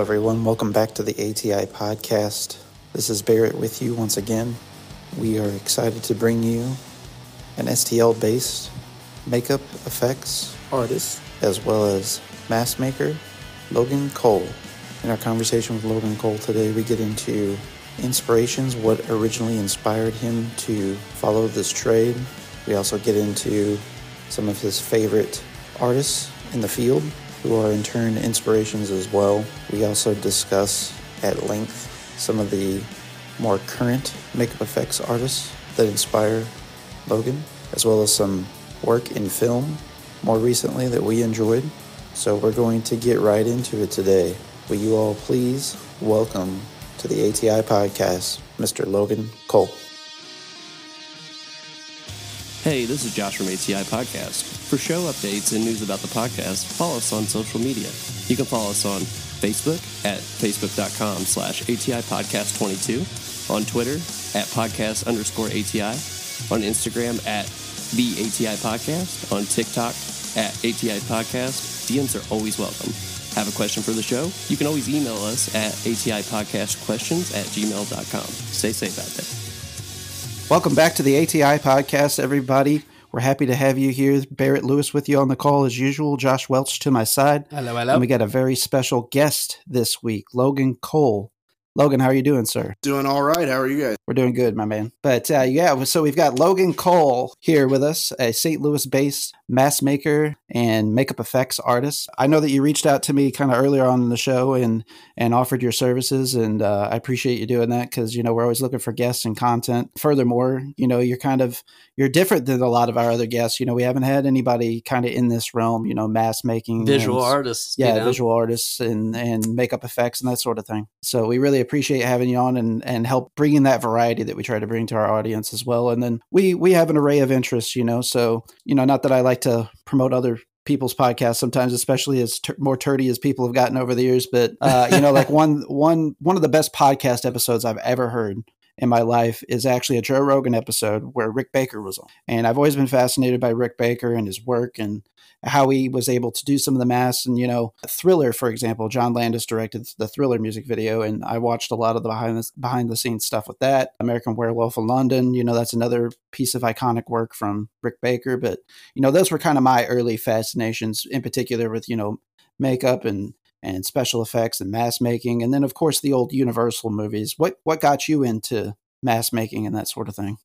everyone, welcome back to the ATI podcast. This is Barrett with you once again. We are excited to bring you an STL-based makeup effects artist, as well as mask maker, Logan Cole. In our conversation with Logan Cole today, we get into inspirations, what originally inspired him to follow this trade. We also get into some of his favorite artists in the field, who are in turn inspirations as well. We also discuss at length some of the more current makeup effects artists that inspire Logan, as well as some work in film more recently that we enjoyed. So we're going to get right into it today. Will you all please welcome to the ATI podcast, Mr. Logan Cole. Hey, this is Josh from ATI Podcast. For show updates and news about the podcast, follow us on social media. You can follow us on Facebook at facebook.com/ATI Podcast 22, on Twitter at podcast_ATI, on Instagram at the ATI Podcast, on TikTok at ATI Podcast. DMs are always welcome. Have a question for the show? You can always email us at atipodcastquestions@gmail.com. Stay safe out there. Welcome back to the ATI Podcast, everybody. We're happy to have you here. Barrett Lewis with you on the call as usual. Josh Welch to my side. Hello, hello. And we got a very special guest this week, Logan Cole. Logan, how are you doing, sir? Doing all right. How are you guys? We're doing good, my man. But so we've got Logan Cole here with us, a St. Louis-based mask maker and makeup effects artist. I know that you reached out to me kind of earlier on in the show and offered your services, and I appreciate you doing that because, you know, we're always looking for guests and content. Furthermore, you know, you're different than a lot of our other guests. You know, we haven't had anybody kind of in this realm, you know, mask making. Visual artists. Yeah, you know? Visual artists and makeup effects and that sort of thing. So we really appreciate having you on and help bringing that variety that we try to bring to our audience as well. And then we have an array of interests, you know, so, you know, not that I like to promote other people's podcasts sometimes, especially as more turdy as people have gotten over the years. But, you know, like one of the best podcast episodes I've ever heard in my life is actually a Joe Rogan episode where Rick Baker was on. And I've always been fascinated by Rick Baker and his work and how he was able to do some of the masks. And, you know, Thriller, for example, John Landis directed the Thriller music video, and I watched a lot of the behind the scenes stuff with that. American Werewolf in London, you know, that's another piece of iconic work from Rick Baker. But, you know, those were kind of my early fascinations, in particular with, you know, makeup and special effects and mask making. And then, of course, the old Universal movies. What got you into mask making and that sort of thing?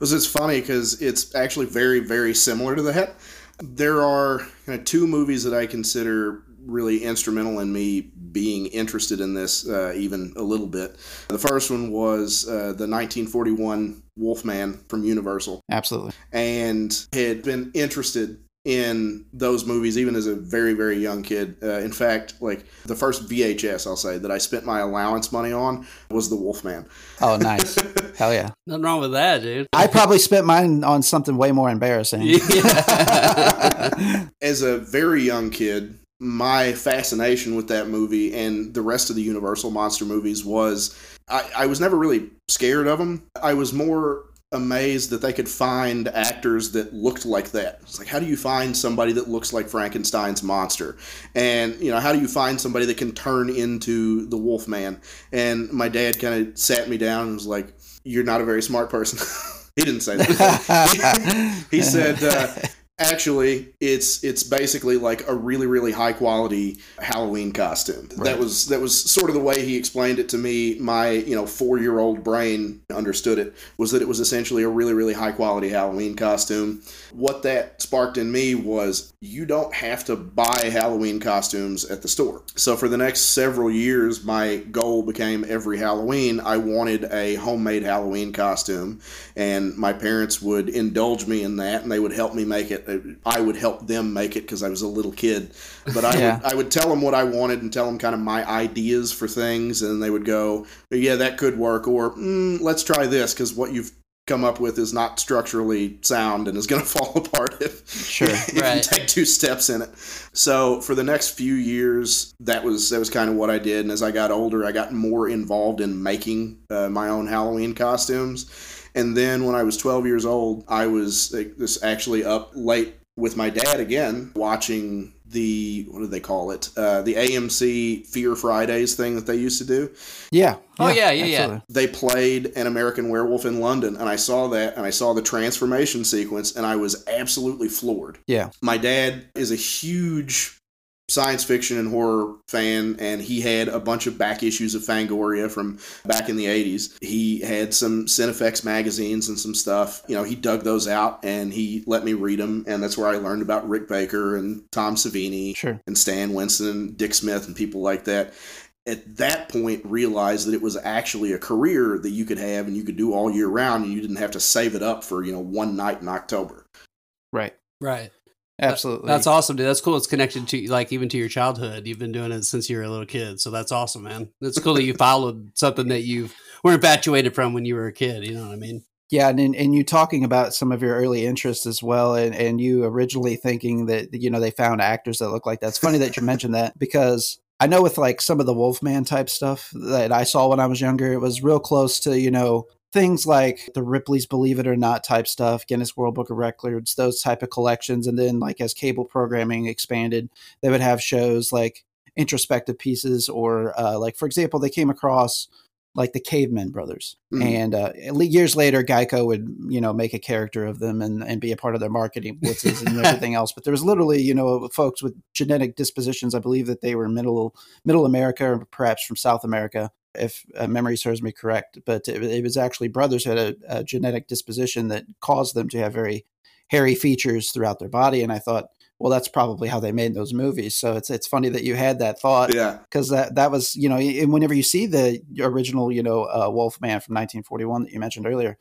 Well, it's funny because it's actually very, very similar to that. There are kind of two movies that I consider really instrumental in me being interested in this even a little bit. The first one was the 1941 Wolfman from Universal. Absolutely. And had been interested in those movies even as a very, very young kid. In fact, like the first VHS, I'll say, that I spent my allowance money on was the Wolfman. Oh, nice. Hell yeah. Nothing wrong with that, dude. I probably spent mine on something way more embarrassing. Yeah. As a very young kid, my fascination with that movie and the rest of the Universal monster movies was I was never really scared of them. I was more amazed that they could find actors that looked like that. It's like, how do you find somebody that looks like Frankenstein's monster? And, you know, how do you find somebody that can turn into the Wolfman? And my dad kind of sat me down and was like, you're not a very smart person. He didn't say that. He said, actually, it's basically like a really, really high quality Halloween costume. Right. That was sort of the way he explained it to me. My, you know, 4-year-old brain understood it, was that it was essentially a really, really high quality Halloween costume. What that sparked in me was you don't have to buy Halloween costumes at the store. So for the next several years, my goal became every Halloween, I wanted a homemade Halloween costume, and my parents would indulge me in that, and they would help me make it. I would help them make it because I was a little kid, but I would tell them what I wanted and tell them kind of my ideas for things, and they would go, yeah, that could work, or let's try this because what you've come up with is not structurally sound and is going to fall apart if you take two steps in it. So for the next few years, that was kind of what I did. And as I got older, I got more involved in making my own Halloween costumes. And then when I was 12 years old, I was actually up late with my dad again, watching the, what do they call it? The AMC Fear Fridays thing that they used to do. Yeah. Oh, yeah. They played An American Werewolf in London, and I saw that, and I saw the transformation sequence, and I was absolutely floored. Yeah. My dad is a huge science fiction and horror fan, and he had a bunch of back issues of Fangoria from back in the 80s. He had some Cinefex magazines and some stuff. You know, he dug those out, and he let me read them, and that's where I learned about Rick Baker and Tom Savini and Stan Winston, Dick Smith, and people like that. At that point, realized that it was actually a career that you could have and you could do all year round, and you didn't have to save it up for, you know, one night in October. Right. Right. Absolutely. That's awesome, dude. That's cool. It's connected to, like, even to your childhood. You've been doing it since you were a little kid. So that's awesome, man. It's cool that you followed something that you were infatuated from when you were a kid. You know what I mean? Yeah. And you talking about some of your early interests as well. And you originally thinking that, you know, they found actors that look like that. It's funny that you mentioned that, because I know with like some of the Wolfman type stuff that I saw when I was younger, it was real close to, you know, things like the Ripley's Believe It or Not type stuff, Guinness World Book of Records, those type of collections. And then like as cable programming expanded, they would have shows like introspective pieces or like, for example, they came across like the Caveman Brothers. Mm-hmm. And years later, Geico would, you know, make a character of them and be a part of their marketing blitzes and everything else. But there was literally, you know, folks with genetic dispositions. I believe that they were middle America or perhaps from South America, if memory serves me correct, but it was actually brothers who had a genetic disposition that caused them to have very hairy features throughout their body. And I thought, well, that's probably how they made those movies. So it's funny that you had that thought, because that was, you know, and whenever you see the original, you know, Wolfman from 1941 that you mentioned earlier,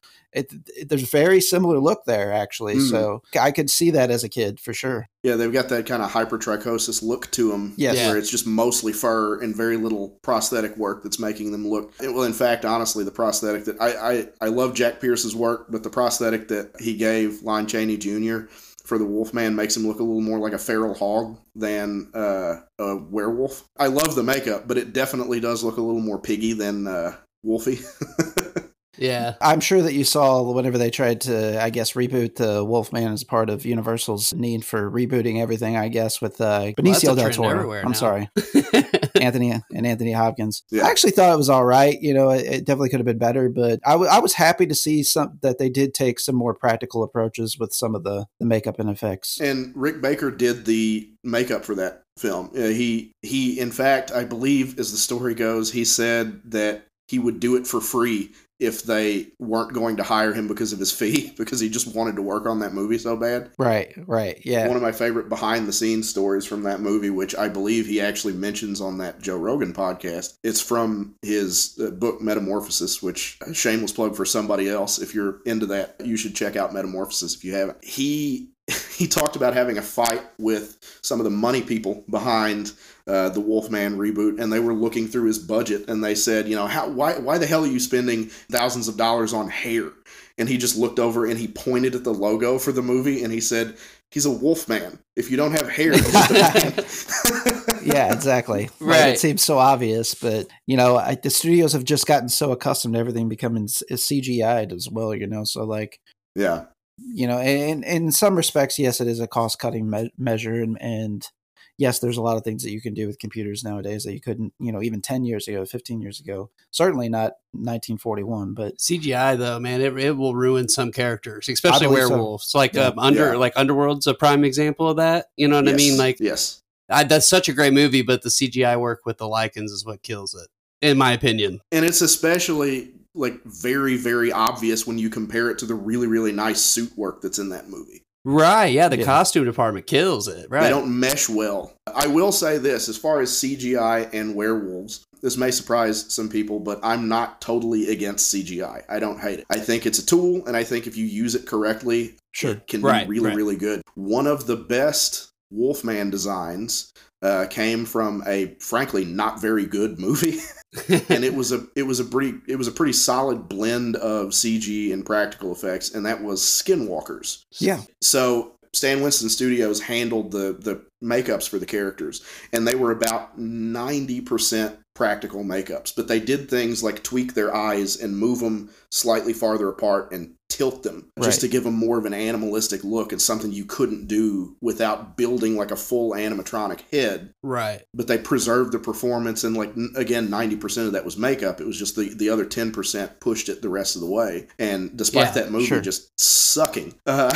there's a very similar look there, actually. Mm. So I could see that as a kid for sure. Yeah, they've got that kind of hypertrichosis look to them, where it's just mostly fur and very little prosthetic work that's making them look. Well, in fact, honestly, the prosthetic that I love Jack Pierce's work, but the prosthetic that he gave Lon Chaney Jr. for the Wolfman makes him look a little more like a feral hog than a werewolf. I love the makeup, but it definitely does look a little more piggy than wolfy. Yeah. I'm sure that you saw whenever they tried to, I guess, reboot the Wolfman as part of Universal's need for rebooting everything, I guess, with Benicio Del Toro. I'm sorry. Anthony Hopkins. Yeah. I actually thought it was all right. You know, it definitely could have been better, but I was happy to see that they did take some more practical approaches with some of the makeup and effects. And Rick Baker did the makeup for that film. He, in fact, I believe, as the story goes, he said that he would do it for free if they weren't going to hire him because of his fee, because he just wanted to work on that movie so bad. Right, yeah. One of my favorite behind-the-scenes stories from that movie, which I believe he actually mentions on that Joe Rogan podcast, it's from his book Metamorphosis, which, shameless plug for somebody else, if you're into that, you should check out Metamorphosis if you haven't. He talked about having a fight with some of the money people behind the Wolfman reboot, and they were looking through his budget, and they said, you know, why the hell are you spending thousands of dollars on hair? And he just looked over and he pointed at the logo for the movie, and he said, he's a Wolfman. If you don't have hair, he's the man. Yeah, exactly. Right. Like, it seems so obvious, but, you know, the studios have just gotten so accustomed to everything becoming CGI'd as well, you know, so like... Yeah. You know, and in some respects, yes, it is a cost-cutting measure. And yes, there's a lot of things that you can do with computers nowadays that you couldn't, you know, even 10 years ago, 15 years ago, certainly not 1941. But CGI, though, man, it will ruin some characters, especially werewolves. So. Like, like Underworld's a prime example of that. You know what I mean? Like, that's such a great movie, but the CGI work with the lichens is what kills it, in my opinion. And it's especially... like very, very obvious when you compare it to the really, really nice suit work that's in that movie. Right, yeah, the costume department kills it. Right, they don't mesh well. I will say this, as far as CGI and werewolves, this may surprise some people, but I'm not totally against CGI. I don't hate it. I think it's a tool, and I think if you use it correctly, it can be really good. One of the best Wolfman designs came from a frankly not very good movie, and it was a pretty solid blend of CG and practical effects, and that was Skinwalkers. Yeah. So Stan Winston Studios handled the makeups for the characters, and they were about 90% practical makeups, but they did things like tweak their eyes and move them slightly farther apart and tilt them just to give them more of an animalistic look, and something you couldn't do without building like a full animatronic head. Right. But they preserved the performance, and like, again, 90% of that was makeup. It was just the other 10% pushed it the rest of the way. And despite that movie just sucking, at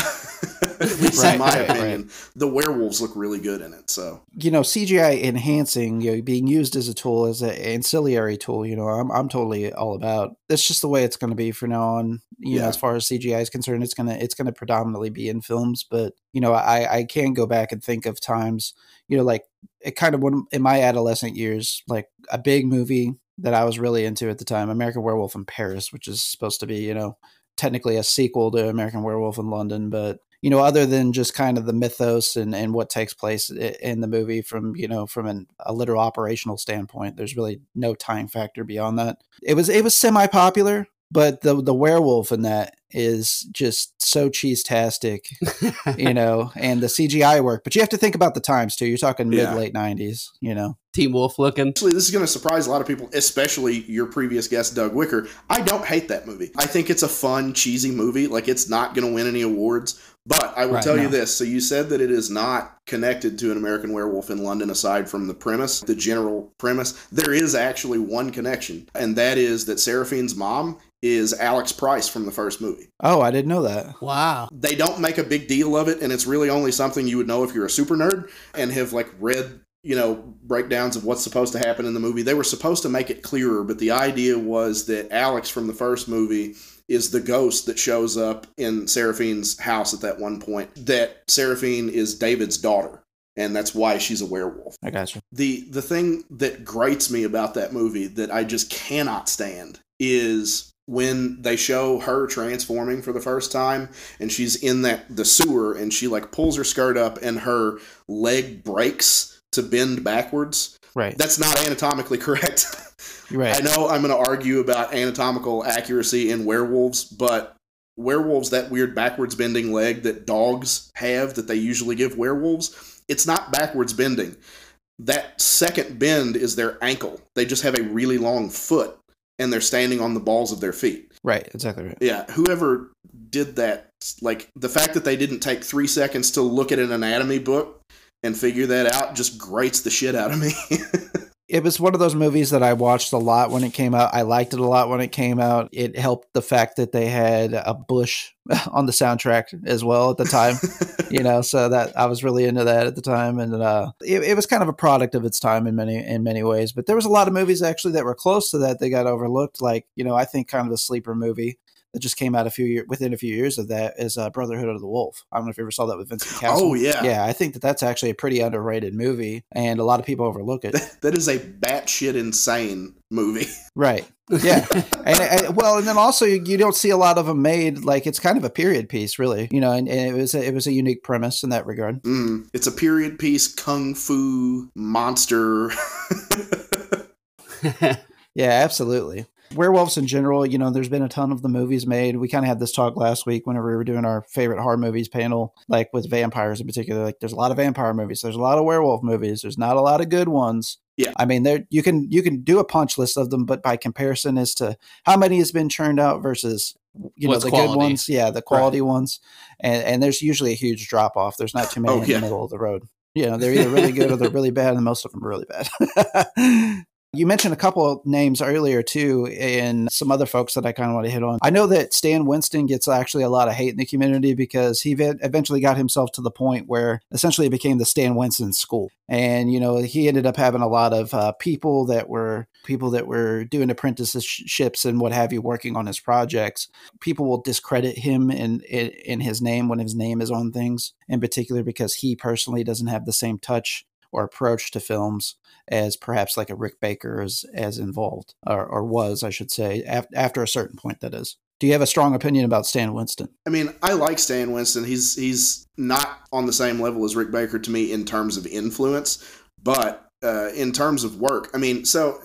least in my opinion, the werewolves look really good in it. So, you know, CGI enhancing, you know, being used as a tool, as an ancillary tool, you know, I'm totally all about. That's just the way it's going to be from now on. You know, as far as CGI is concerned, it's gonna predominantly be in films. But you know, I can go back and think of times, you know, like it kind of when in my adolescent years, like a big movie that I was really into at the time, American Werewolf in Paris, which is supposed to be, you know, technically a sequel to American Werewolf in London, but you know, other than just kind of the mythos and what takes place in the movie from, you know, from a literal operational standpoint, there's really no time factor beyond that. It was semi-popular, but the werewolf in that is just so cheese-tastic, you know, and the CGI work. But you have to think about the times, too. You're talking mid-late 90s, you know. Teen Wolf looking. Actually, this is going to surprise a lot of people, especially your previous guest, Doug Wicker. I don't hate that movie. I think it's a fun, cheesy movie. Like, it's not going to win any awards. But I will tell you this. So you said that it is not connected to An American Werewolf in London aside from the premise, the general premise. There is actually one connection, and that is that Seraphine's mom is Alex Price from the first movie. Oh, I didn't know that. Wow. They don't make a big deal of it, and it's really only something you would know if you're a super nerd and have, like, read, you know, breakdowns of what's supposed to happen in the movie. They were supposed to make it clearer, but the idea was that Alex from the first movie is the ghost that shows up in Seraphine's house at that one point, that Seraphine is David's daughter, and that's why she's a werewolf. I gotcha. The thing that grates me about that movie that I just cannot stand is when they show her transforming for the first time, and she's in the sewer, and she like pulls her skirt up and her leg breaks to bend backwards. Right. That's not anatomically correct. Right. I know I'm going to argue about anatomical accuracy in werewolves, but werewolves, that weird backwards bending leg that dogs have that they usually give werewolves, it's not backwards bending. That second bend is their ankle. They just have a really long foot, and they're standing on the balls of their feet. Right, exactly right. Yeah, whoever did that, like the fact that they didn't take 3 seconds to look at an anatomy book and figure that out just grates the shit out of me. It was one of those movies that I watched a lot when it came out. I liked it a lot when it came out. It helped the fact that they had a Bush on the soundtrack as well at the time, you know, so that I was really into that at the time. And it was kind of a product of its time in many ways. But there was a lot of movies actually that were close to that. They got overlooked. Like, you know, I think kind of a sleeper movie that just came out within a few years of that is Brotherhood of the Wolf. I don't know if you ever saw that with Vincent Cassel. Oh, yeah. Yeah, I think that's actually a pretty underrated movie, and a lot of people overlook it. That is a batshit insane movie. Right. Yeah. And then also you don't see a lot of them made. Like, it's kind of a period piece, really, you know, and it was a unique premise in that regard. It's a period piece, kung fu, monster. Yeah, absolutely. Werewolves in general, you know, there's been a ton of the movies made. We kind of had this talk last week whenever we were doing our favorite horror movies panel, like with vampires in particular. Like, there's a lot of vampire movies. There's a lot of werewolf movies. There's not a lot of good ones. Yeah. I mean, there you can do a punch list of them, but by comparison as to how many has been churned out versus, you know, the quality. Good ones. Yeah, the quality ones. And there's usually a huge drop off. There's not too many in the middle of the road. You know, they're either really good or they're really bad, and most of them are really bad. You mentioned a couple of names earlier, too, and some other folks that I kind of want to hit on. I know that Stan Winston gets actually a lot of hate in the community because he eventually got himself to the point where essentially it became the Stan Winston School. And, you know, he ended up having a lot of people that were doing apprenticeships and what have you working on his projects. People will discredit him in his name when his name is on things, in particular because he personally doesn't have the same touch or approach to films as perhaps like a Rick Baker is as involved or was, I should say, after a certain point, that is. Do you have a strong opinion about Stan Winston? I mean, I like Stan Winston. He's not on the same level as Rick Baker to me in terms of influence, but in terms of work, I mean, so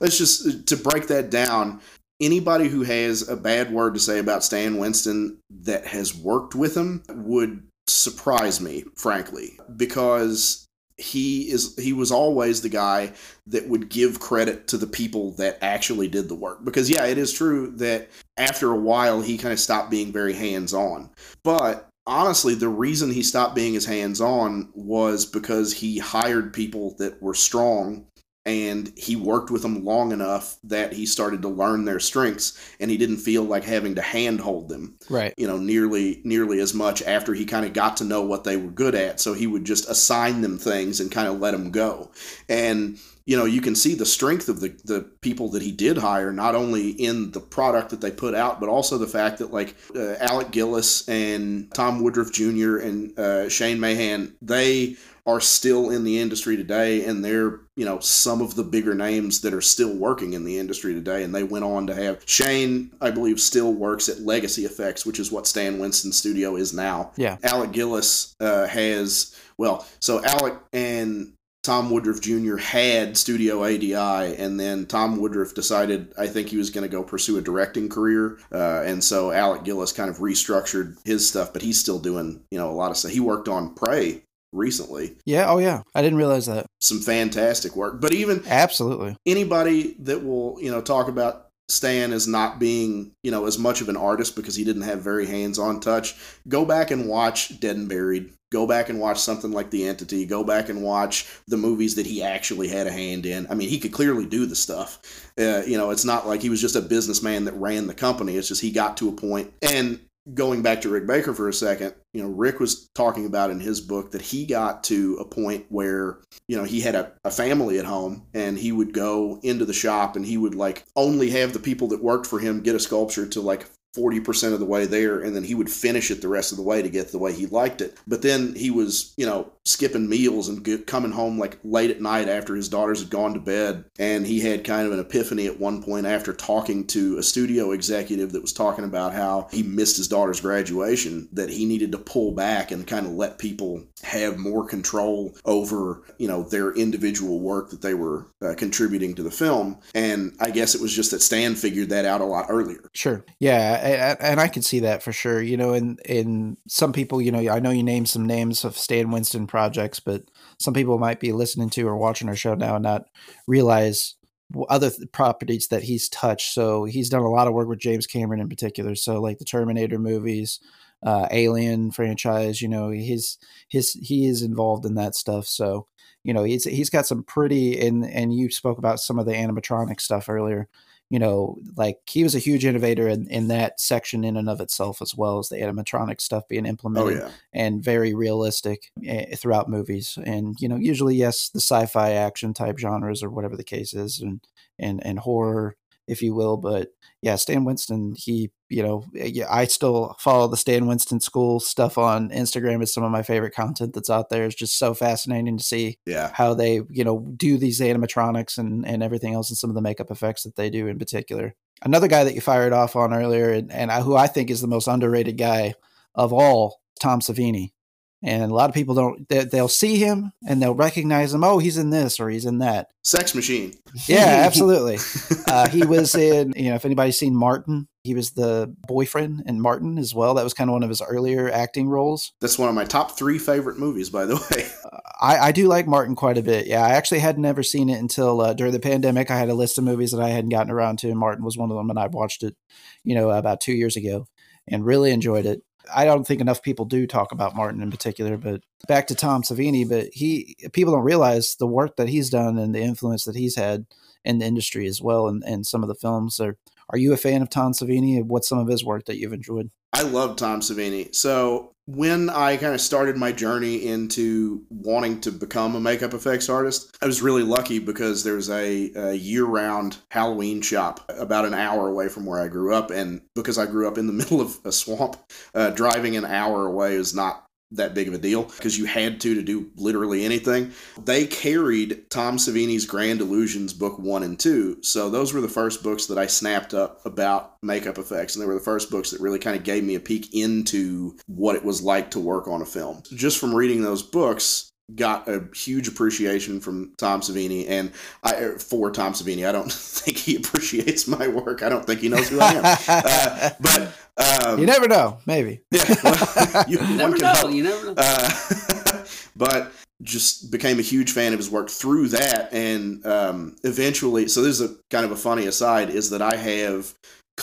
let's just, to break that down, anybody who has a bad word to say about Stan Winston that has worked with him would surprise me, frankly, because he was always the guy that would give credit to the people that actually did the work. Because, yeah, it is true that after a while he kind of stopped being very hands-on. But honestly, the reason he stopped being as hands-on was because he hired people that were strong and he worked with them long enough that he started to learn their strengths and he didn't feel like having to handhold them, right? You know, nearly as much after he kind of got to know what they were good at. So he would just assign them things and kind of let them go. And, you know, you can see the strength of the people that he did hire, not only in the product that they put out, but also the fact that like Alec Gillis and Tom Woodruff Jr. and Shane Mahan, they are still in the industry today, and they're, you know, some of the bigger names that are still working in the industry today, and they went on to have... Shane, I believe, still works at Legacy Effects, which is what Stan Winston's studio is now. Yeah. Alec Gillis so Alec and Tom Woodruff Jr. had Studio ADI, and then Tom Woodruff decided, I think, he was going to go pursue a directing career, and so Alec Gillis kind of restructured his stuff, but he's still doing, you know, a lot of stuff. He worked on Prey recently. Yeah. Oh yeah. I didn't realize that. Some fantastic work, but even absolutely anybody that will, you know, talk about Stan as not being, you know, as much of an artist because he didn't have very hands-on touch. Go back and watch Dead and Buried. Go back and watch something like The Entity. Go back and watch the movies that he actually had a hand in. I mean, he could clearly do the stuff. You know, it's not like he was just a businessman that ran the company. It's just, he got to a point. And going back to Rick Baker for a second, you know, Rick was talking about in his book that he got to a point where, you know, he had a family at home, and he would go into the shop and he would like only have the people that worked for him get a sculpture to like 40% of the way there, and then he would finish it the rest of the way to get the way he liked it. But then he was, you know, skipping meals and coming home like late at night after his daughters had gone to bed, and he had kind of an epiphany at one point after talking to a studio executive that was talking about how he missed his daughter's graduation, that he needed to pull back and kind of let people have more control over, you know, their individual work that they were contributing to the film. And I guess it was just that Stan figured that out a lot earlier. Sure. Yeah. And I can see that for sure, you know, in some people, you know, I know you named some names of Stan Winston projects, but some people might be listening to or watching our show now and not realize other properties that he's touched. So he's done a lot of work with James Cameron in particular. So like the Terminator movies, Alien franchise, you know, he is involved in that stuff. So, you know, he's got some pretty, and you spoke about some of the animatronic stuff earlier. You know, like he was a huge innovator in that section in and of itself, as well as the animatronic stuff being implemented and very realistic throughout movies. And, you know, usually, yes, the sci-fi action type genres or whatever the case is and horror, if you will. But yeah, Stan Winston, I still follow the Stan Winston School stuff on Instagram. It's some of my favorite content that's out there. It's just so fascinating to see how they, you know, do these animatronics and everything else, and some of the makeup effects that they do in particular. Another guy that you fired off on earlier who I think is the most underrated guy of all, Tom Savini. And a lot of people they'll see him and they'll recognize him. Oh, he's in this or he's in that. Sex Machine. Yeah, absolutely. He was in, you know, if anybody's seen Martin, he was the boyfriend in Martin as well. That was kind of one of his earlier acting roles. That's one of my top 3 favorite movies, by the way. I do like Martin quite a bit. Yeah, I actually had never seen it until during the pandemic. I had a list of movies that I hadn't gotten around to, and Martin was one of them, and I watched it, you know, about 2 years ago and really enjoyed it. I don't think enough people do talk about Martin in particular, but back to Tom Savini, but people don't realize the work that he's done and the influence that he's had in the industry as well. And some of the films are you a fan of Tom Savini? What's some of his work that you've enjoyed? I love Tom Savini. So when I kind of started my journey into wanting to become a makeup effects artist, I was really lucky because there was a year-round Halloween shop about an hour away from where I grew up. And because I grew up in the middle of a swamp, driving an hour away is not that big of a deal because you had to do literally anything. They carried Tom Savini's Grand Illusions book 1 and 2. So those were the first books that I snapped up about makeup effects. And they were the first books that really kind of gave me a peek into what it was like to work on a film. Just from reading those books, got a huge appreciation from Tom Savini for Tom Savini. I don't think he appreciates my work. I don't think he knows who I am. You never know, maybe. Yeah, well, you never know. But just became a huge fan of his work through that. And eventually, so this is a kind of a funny aside, is that I have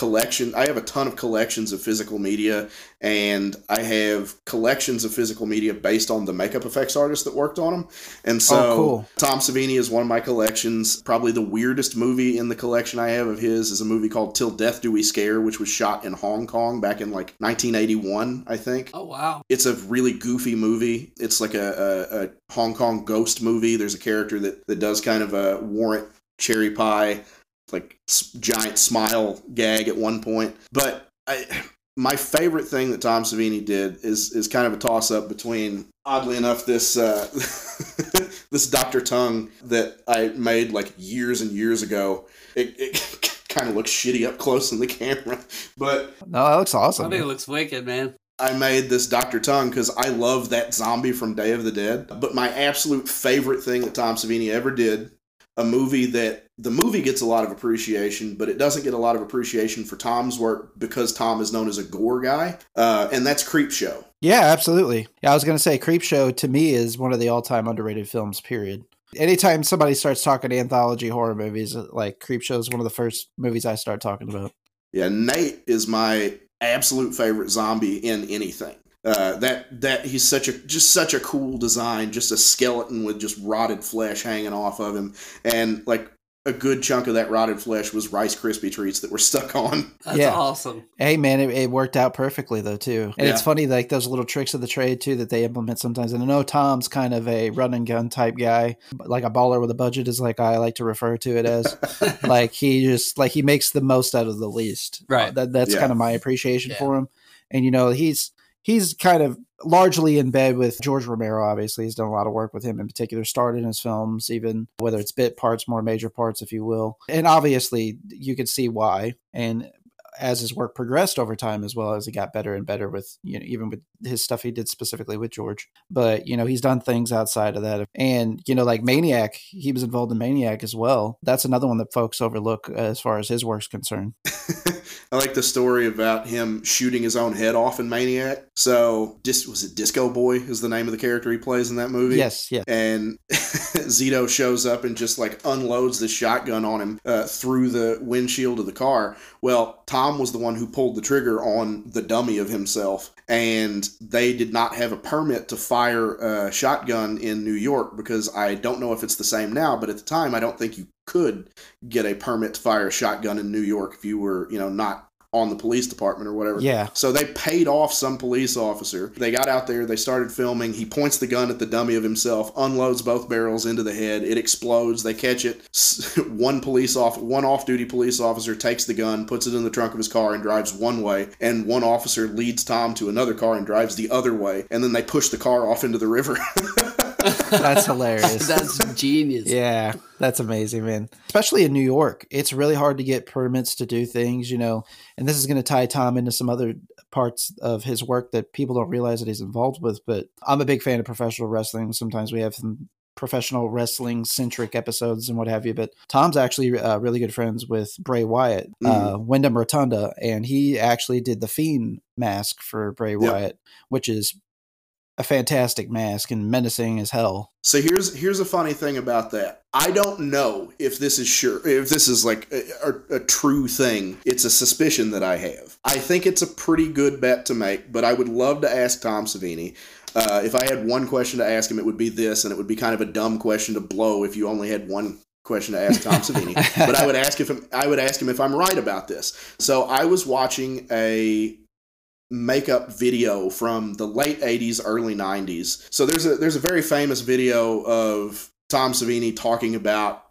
a ton of collections of physical media, and I have collections of physical media based on the makeup effects artists that worked on them. And so cool. Tom Savini is one of my collections. Probably the weirdest movie in the collection I have of his is a movie called Till Death Do We Scare, which was shot in Hong Kong back in like 1981, I think. Oh, wow. It's a really goofy movie. It's like a Hong Kong ghost movie. There's a character that does kind of a warrant cherry pie, like giant smile gag at one point. But my favorite thing that Tom Savini did is kind of a toss up between, oddly enough, this this Dr. Tongue that I made like years and years ago. It kind of looks shitty up close in the camera, but no, that looks awesome. I think it looks wicked, man. I made this Dr. Tongue because I love that zombie from Day of the Dead. But my absolute favorite thing that Tom Savini ever did, a movie that the movie gets a lot of appreciation, but it doesn't get a lot of appreciation for Tom's work because Tom is known as a gore guy. And that's Creepshow. Yeah, absolutely. I was going to say Creepshow to me is one of the all time underrated films, period. Anytime somebody starts talking anthology horror movies, like Creepshow is one of the first movies I start talking about. Yeah. Nate is my absolute favorite zombie in anything. That he's such a cool design, just a skeleton with just rotted flesh hanging off of him. And like, a good chunk of that rotted flesh was Rice Krispie treats that were stuck on. That's awesome. Hey, man, it worked out perfectly, though, too. And it's funny, like, those little tricks of the trade, too, that they implement sometimes. And I know Tom's kind of a run-and-gun type guy, like a baller with a budget is like I like to refer to it as. Like, he makes the most out of the least. Right. That's kind of my appreciation for him. And, you know, he's kind of largely in bed with George Romero, obviously. He's done a lot of work with him in particular, starred in his films, even whether it's bit parts, more major parts, if you will. And obviously, you could see why. And as his work progressed over time, as well as he got better and better with, you know, even with his stuff he did specifically with George. But, you know, he's done things outside of that. And, you know, like Maniac, he was involved in Maniac as well. That's another one that folks overlook as far as his work's concerned. I like the story about him shooting his own head off in Maniac. So, was it Disco Boy is the name of the character he plays in that movie? Yes, yeah. And Zito shows up and just like unloads the shotgun on him through the windshield of the car. Well, Tom was the one who pulled the trigger on the dummy of himself. And they did not have a permit to fire a shotgun in New York because I don't know if it's the same now, but at the time, I don't think you could get a permit to fire a shotgun in New York if you were, you know, not on the police department or whatever. Yeah. So they paid off some police officer. They got out there. They started filming. He points the gun at the dummy of himself, unloads both barrels into the head. It explodes. They catch it. One off-duty police officer takes the gun, puts it in the trunk of his car and drives one way. And one officer leads Tom to another car and drives the other way. And then they push the car off into the river. That's hilarious. That's genius. Yeah, that's amazing, man. Especially in New York, it's really hard to get permits to do things, you know, and this is going to tie Tom into some other parts of his work that people don't realize that he's involved with. But I'm a big fan of professional wrestling. Sometimes we have some professional wrestling centric episodes and what have you, but Tom's actually really good friends with Bray Wyatt, Wyndham Rotunda, and he actually did the Fiend mask for Bray Wyatt, which is a fantastic mask and menacing as hell. So here's a funny thing about that. I don't know if this is like a true thing. It's a suspicion that I have. I think it's a pretty good bet to make, but I would love to ask Tom Savini. If I had one question to ask him, it would be this, and it would be kind of a dumb question to blow if you only had one question to ask Tom Savini. But I would ask him if I'm right about this. So I was watching a makeup video from the late 80s, early 90s. So there's a very famous video of Tom Savini talking about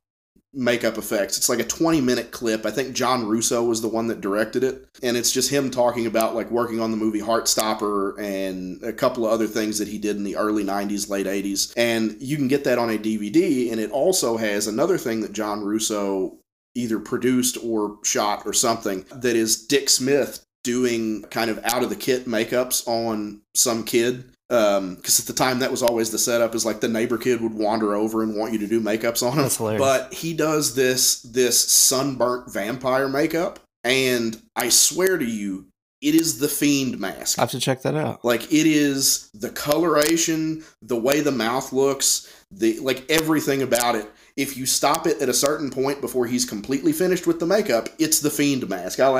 makeup effects. It's like a 20-minute clip. I think John Russo was the one that directed it. And it's just him talking about like working on the movie Heartstopper and a couple of other things that he did in the early 90s, late 80s. And you can get that on a DVD. And it also has another thing that John Russo either produced or shot or something that is Dick Smith doing kind of out of the kit makeups on some kid. Because at the time that was always the setup, is like the neighbor kid would wander over and want you to do makeups on him. That's hilarious. But he does this sunburnt vampire makeup, and I swear to you, it is the Fiend mask. I have to check that out. Like, it is the coloration, the way the mouth looks, like everything about it. If you stop it at a certain point before he's completely finished with the makeup, it's the Fiend mask. I'll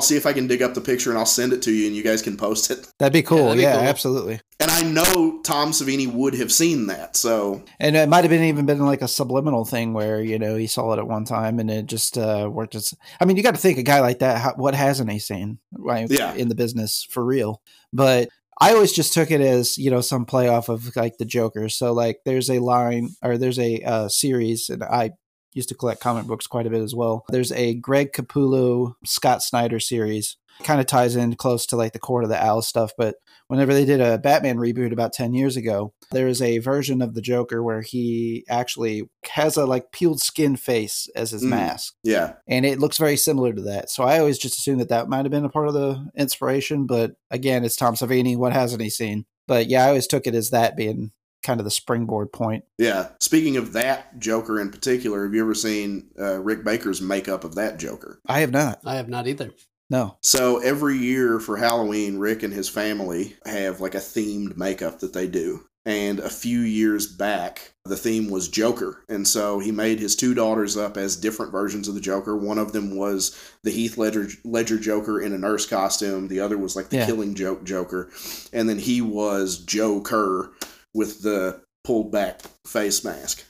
see if I can dig up the picture and I'll send it to you and you guys can post it. That'd be cool. Yeah, absolutely. And I know Tom Savini would have seen that, so. And it might have even been like a subliminal thing where, you know, he saw it at one time and it just worked. I mean, you got to think a guy like that, what hasn't he seen, right? Yeah. In the business for real? But I always just took it as, you know, some play off of like the Joker. So like there's a series, and I used to collect comic books quite a bit as well. There's a Greg Capullo, Scott Snyder series, kind of ties in close to like the Court of the Owl stuff. But whenever they did a Batman reboot about 10 years ago, there is a version of the Joker where he actually has a like peeled skin face as his mask. Yeah. And it looks very similar to that. So I always just assumed that might've been a part of the inspiration, but again, it's Tom Savini. What hasn't he seen? But yeah, I always took it as that being kind of the springboard point. Yeah. Speaking of that Joker in particular, have you ever seen Rick Baker's makeup of that Joker? I have not. I have not either. No. So every year for Halloween, Rick and his family have like a themed makeup that they do. And a few years back, the theme was Joker. And so he made his two daughters up as different versions of the Joker. One of them was the Heath Ledger Joker in a nurse costume. The other was like the Killing Joke Joker. And then he was Joker with the pulled back face mask.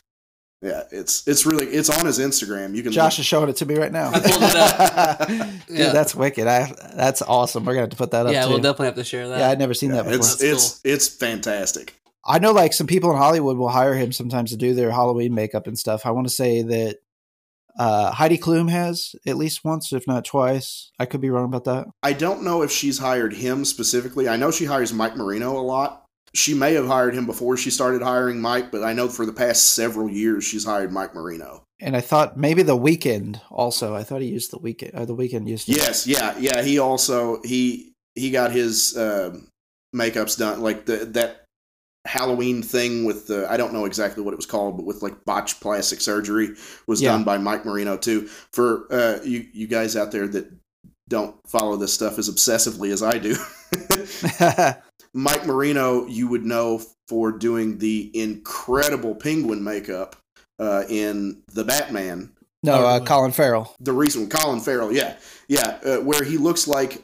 Yeah, it's on his Instagram. You can. Josh is showing it to me right now. I pulled it up. Dude, that's wicked. That's awesome. We're gonna have to put that up. Yeah, we'll definitely have to share that. Yeah, I'd never seen that before. It's fantastic. I know, like some people in Hollywood will hire him sometimes to do their Halloween makeup and stuff. I want to say that Heidi Klum has at least once, if not twice. I could be wrong about that. I don't know if she's hired him specifically. I know she hires Mike Marino a lot. She may have hired him before she started hiring Mike, but I know for the past several years she's hired Mike Marino. And I thought maybe The Weeknd also. I thought he used The Weeknd. The Weeknd used him. Yes, yeah. He also he got his makeups done, like that Halloween thing with I don't know exactly what it was called, but with like botched plastic surgery was done by Mike Marino too. For you guys out there that don't follow this stuff as obsessively as I do. Mike Marino, you would know for doing the incredible Penguin makeup in The Batman. No, Colin Farrell. The recent one, Colin Farrell, where he looks like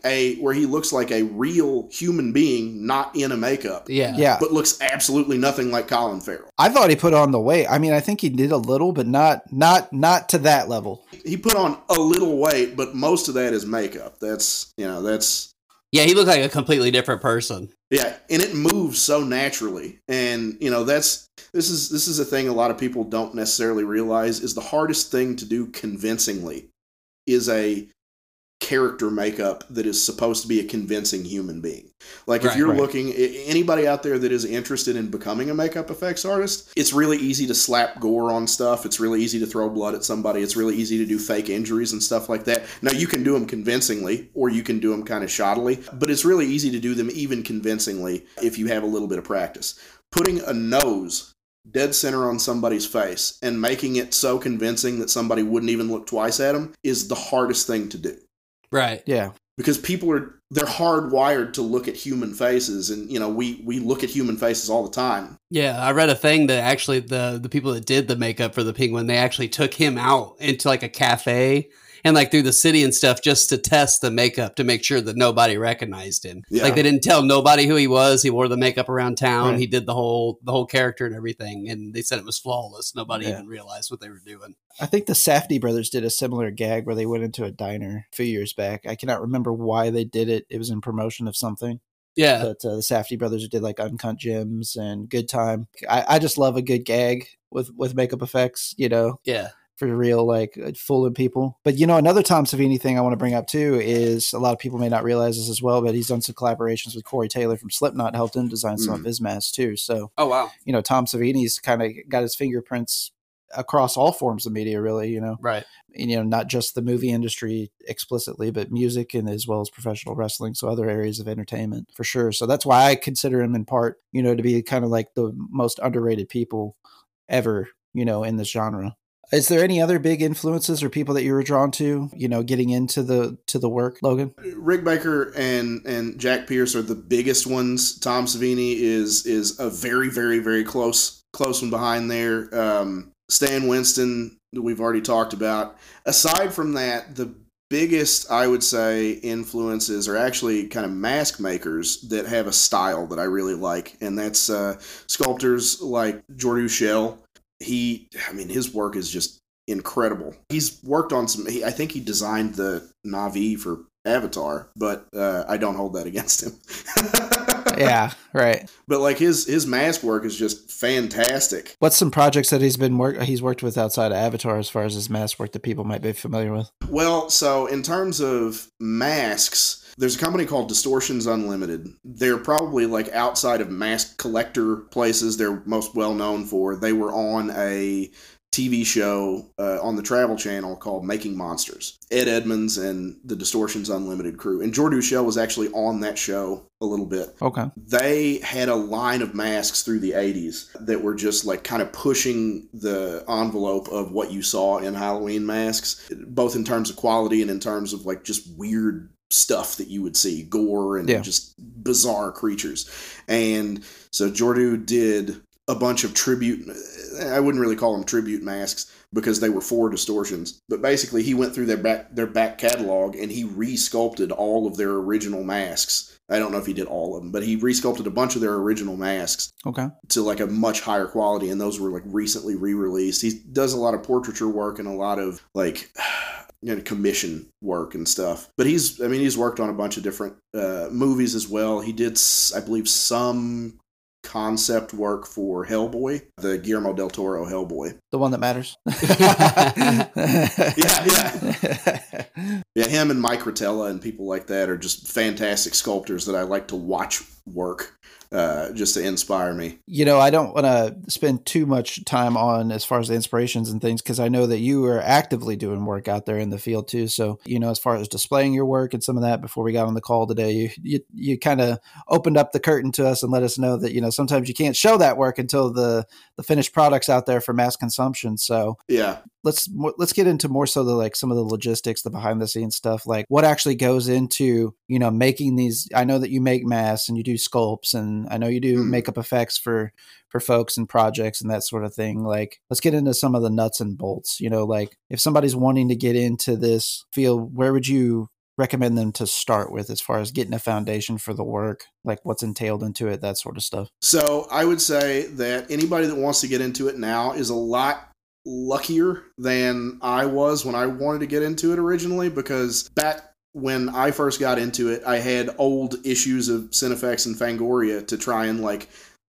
a real human being, not in a makeup, but looks absolutely nothing like Colin Farrell. I thought he put on the weight. I mean, I think he did a little, but not to that level. He put on a little weight, but most of that is makeup. Yeah, he looked like a completely different person. Yeah, and it moves so naturally. And, you know, this is a thing a lot of people don't necessarily realize is the hardest thing to do convincingly is a character makeup that is supposed to be a convincing human being. Like if you're looking, anybody out there that is interested in becoming a makeup effects artist, it's really easy to slap gore on stuff. It's really easy to throw blood at somebody. It's really easy to do fake injuries and stuff like that. Now you can do them convincingly or you can do them kind of shoddily, but it's really easy to do them even convincingly if you have a little bit of practice. Putting a nose dead center on somebody's face and making it so convincing that somebody wouldn't even look twice at them is the hardest thing to do. Right. Yeah. Because people are they're hardwired to look at human faces, and you know, we look at human faces all the time. Yeah, I read a thing that actually the people that did the makeup for the Penguin, they actually took him out into like a cafe and like through the city and stuff just to test the makeup to make sure that nobody recognized him. Yeah. Like they didn't tell nobody who he was. He wore the makeup around town. Right. He did the whole character and everything. And they said it was flawless. Nobody even realized what they were doing. I think the Safdie brothers did a similar gag where they went into a diner a few years back. I cannot remember why they did it. It was in promotion of something. Yeah. But the Safdie brothers did like Uncut Gems and Good Time. I just love a good gag with makeup effects, you know? Yeah. For real, like fooling people. But you know, another Tom Savini thing I want to bring up too is a lot of people may not realize this as well, but he's done some collaborations with Corey Taylor from Slipknot, helped him design some of his masks too. So, oh wow, you know, Tom Savini's kind of got his fingerprints across all forms of media, really. You know, right? And, you know, not just the movie industry explicitly, but music and as well as professional wrestling, so other areas of entertainment for sure. So that's why I consider him in part, you know, to be kind of like the most underrated people ever, you know, in this genre. Is there any other big influences or people that you were drawn to, you know, getting into the work, Logan? Rick Baker and Jack Pierce are the biggest ones. Tom Savini is a very, very, very close one behind there. Stan Winston, we've already talked about. Aside from that, the biggest, I would say, influences are actually kind of mask makers that have a style that I really like. And that's sculptors like Jordi Shell. His work is just incredible. He's worked on some, I think he designed the Na'vi for Avatar, but I don't hold that against him. Yeah, right. But like his mask work is just fantastic. What's some projects that he's worked with outside of Avatar as far as his mask work that people might be familiar with? Well, so in terms of masks, there's a company called Distortions Unlimited. They're probably like outside of mask collector places they're most well known for. They were on a TV show on the Travel Channel called Making Monsters. Ed Edmonds and the Distortions Unlimited crew. And Jordi Shell was actually on that show a little bit. Okay. They had a line of masks through the 80s that were just like kind of pushing the envelope of what you saw in Halloween masks, both in terms of quality and in terms of like just weird stuff that you would see, gore and just bizarre creatures. And so Jordi did a bunch of tribute, I wouldn't really call them tribute masks because they were for Distortions, but basically he went through their back catalog and he re-sculpted all of their original masks. I don't know if he did all of them, but he resculpted a bunch of their original masks to like a much higher quality, and those were like recently re-released. He does a lot of portraiture work and a lot of like commission work and stuff. But he's worked on a bunch of different movies as well. He did, I believe, some concept work for Hellboy, the Guillermo del Toro Hellboy. The one that matters. Yeah. Yeah, him and Mike Rotella and people like that are just fantastic sculptors that I like to watch work just to inspire me. You know, I don't want to spend too much time on as far as the inspirations and things, because I know that you are actively doing work out there in the field too. So, you know, as far as displaying your work and some of that, before we got on the call today, you kind of opened up the curtain to us and let us know that, you know, sometimes you can't show that work until the finished product's out there for mass consumption. So yeah, let's get into more so the like some of the logistics, the behind the scenes stuff, like what actually goes into, you know, making these. I know that you make masks and you do sculpts, and I know you do makeup effects for folks and projects and that sort of thing. Like, let's get into some of the nuts and bolts, you know, like if somebody's wanting to get into this field, where would you recommend them to start with as far as getting a foundation for the work, like what's entailed into it, that sort of stuff? So I would say that anybody that wants to get into it now is a lot luckier than I was when I wanted to get into it originally, because when I first got into it, I had old issues of Cinefex and Fangoria to try and like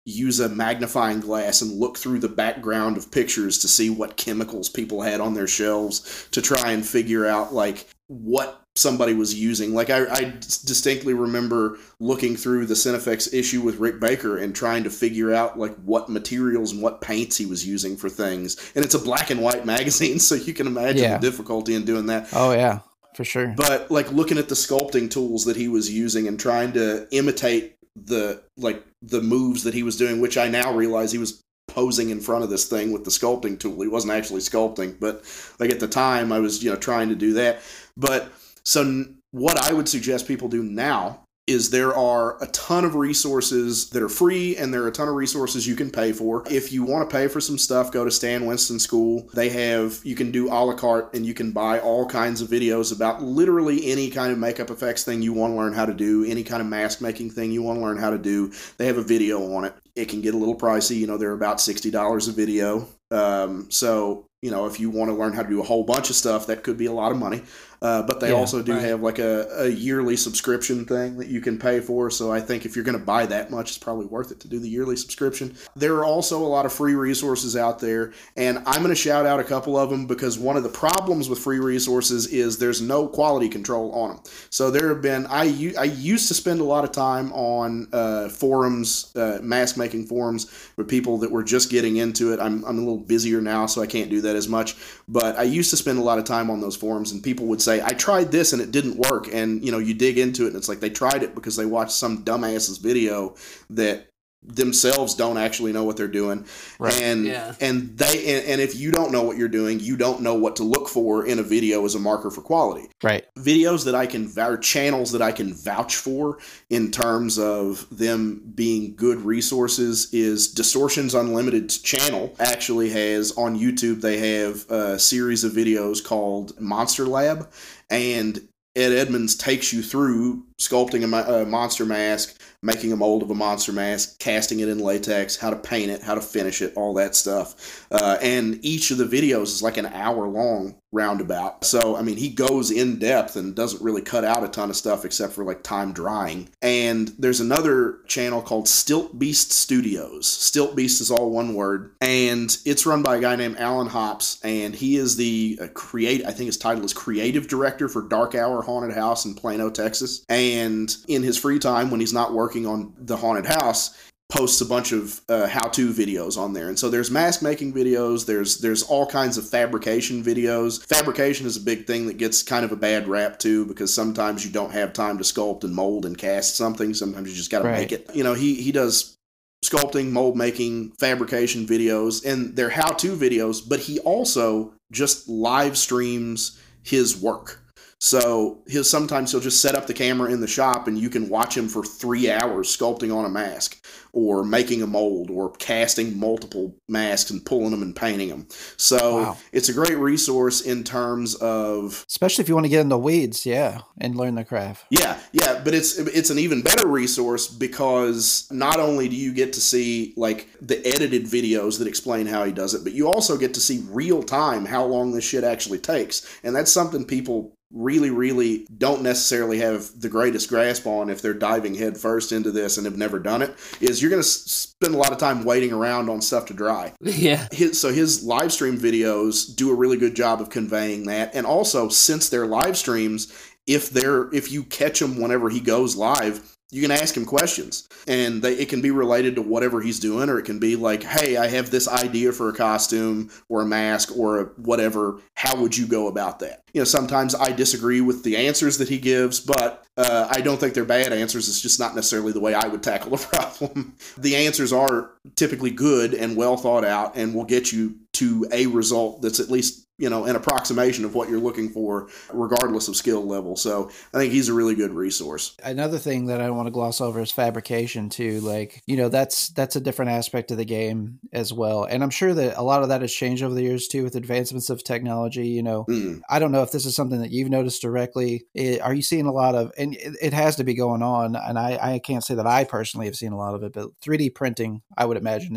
use a magnifying glass and look through the background of pictures to see what chemicals people had on their shelves to try and figure out like what somebody was using. Like I distinctly remember looking through the Cinefex issue with Rick Baker and trying to figure out like what materials and what paints he was using for things. And it's a black and white magazine, so you can imagine the difficulty in doing that. Oh yeah. For sure. But like looking at the sculpting tools that he was using and trying to imitate the moves that he was doing, which I now realize he was posing in front of this thing with the sculpting tool. He wasn't actually sculpting, but like at the time I was, you know, trying to do that. But so what I would suggest people do now is there are a ton of resources that are free, and there are a ton of resources you can pay for. If you want to pay for some stuff, go to Stan Winston School. They have, you can do a la carte, and you can buy all kinds of videos about literally any kind of makeup effects thing you want to learn how to do, any kind of mask making thing you want to learn how to do. They have a video on it. It can get a little pricey. You know, they're about $60 a video. So, you know, if you want to learn how to do a whole bunch of stuff, that could be a lot of money. But they also do have like a yearly subscription thing that you can pay for. So I think if you're going to buy that much, it's probably worth it to do the yearly subscription. There are also a lot of free resources out there. And I'm going to shout out a couple of them because one of the problems with free resources is there's no quality control on them. So there have been, I used to spend a lot of time on forums, mask making forums with people that were just getting into it. I'm a little busier now, so I can't do that as much. But I used to spend a lot of time on those forums, and people would say, I tried this and it didn't work, and you know, you dig into it and it's like they tried it because they watched some dumbass's video that themselves don't actually know what they're doing, right. And if you don't know what you're doing, you don't know what to look for in a video as a marker for quality. Right. Videos that I can channels that I can vouch for in terms of them being good resources is Distortions Unlimited's channel actually has on YouTube. They have a series of videos called Monster Lab, and Ed Edmonds takes you through sculpting a monster mask, making a mold of a monster mask, casting it in latex, how to paint it, how to finish it, all that stuff. And each of the videos is like an hour long roundabout. So, I mean, he goes in depth and doesn't really cut out a ton of stuff except for like time drying. And there's another channel called Stilt Beast Studios. Stilt Beast is all one word. And it's run by a guy named Alan Hops. And he is the I think his title is creative director for Dark Hour Haunted House in Plano, Texas. And in his free time, when he's not working on the haunted house, posts a bunch of how-to videos on there. And so there's mask-making videos, there's all kinds of fabrication videos. Fabrication is a big thing that gets kind of a bad rap, too, because sometimes you don't have time to sculpt and mold and cast something. Sometimes you just got to make it. You know, he does sculpting, mold-making, fabrication videos, and they're how-to videos, but he also just live streams his work. So sometimes he'll just set up the camera in the shop and you can watch him for 3 hours sculpting on a mask or making a mold or casting multiple masks and pulling them and painting them. So it's a great resource in terms of... Especially if you want to get in the weeds, and learn the craft. Yeah, but it's an even better resource because not only do you get to see like the edited videos that explain how he does it, but you also get to see real time how long this shit actually takes. And that's something people really don't necessarily have the greatest grasp on if they're diving headfirst into this and have never done it, is you're going to spend a lot of time waiting around on stuff to dry. Yeah. So his live stream videos do a really good job of conveying that. And also, since they're live streams, if you catch him whenever he goes live, you can ask him questions, and it can be related to whatever he's doing, or it can be like, hey, I have this idea for a costume or a mask or whatever. How would you go about that? You know, sometimes I disagree with the answers that he gives, but I don't think they're bad answers. It's just not necessarily the way I would tackle the problem. The answers are typically good and well thought out and will get you to a result that's at least, you know, an approximation of what you're looking for, regardless of skill level. So I think he's a really good resource. Another thing that I don't want to gloss over is fabrication too. Like, you know, that's a different aspect of the game as well. And I'm sure that a lot of that has changed over the years too, with advancements of technology, you know. I don't know if this is something that you've noticed directly. Are you seeing a lot of, and it has to be going on, and I can't say that I personally have seen a lot of it, but 3D printing, I would imagine,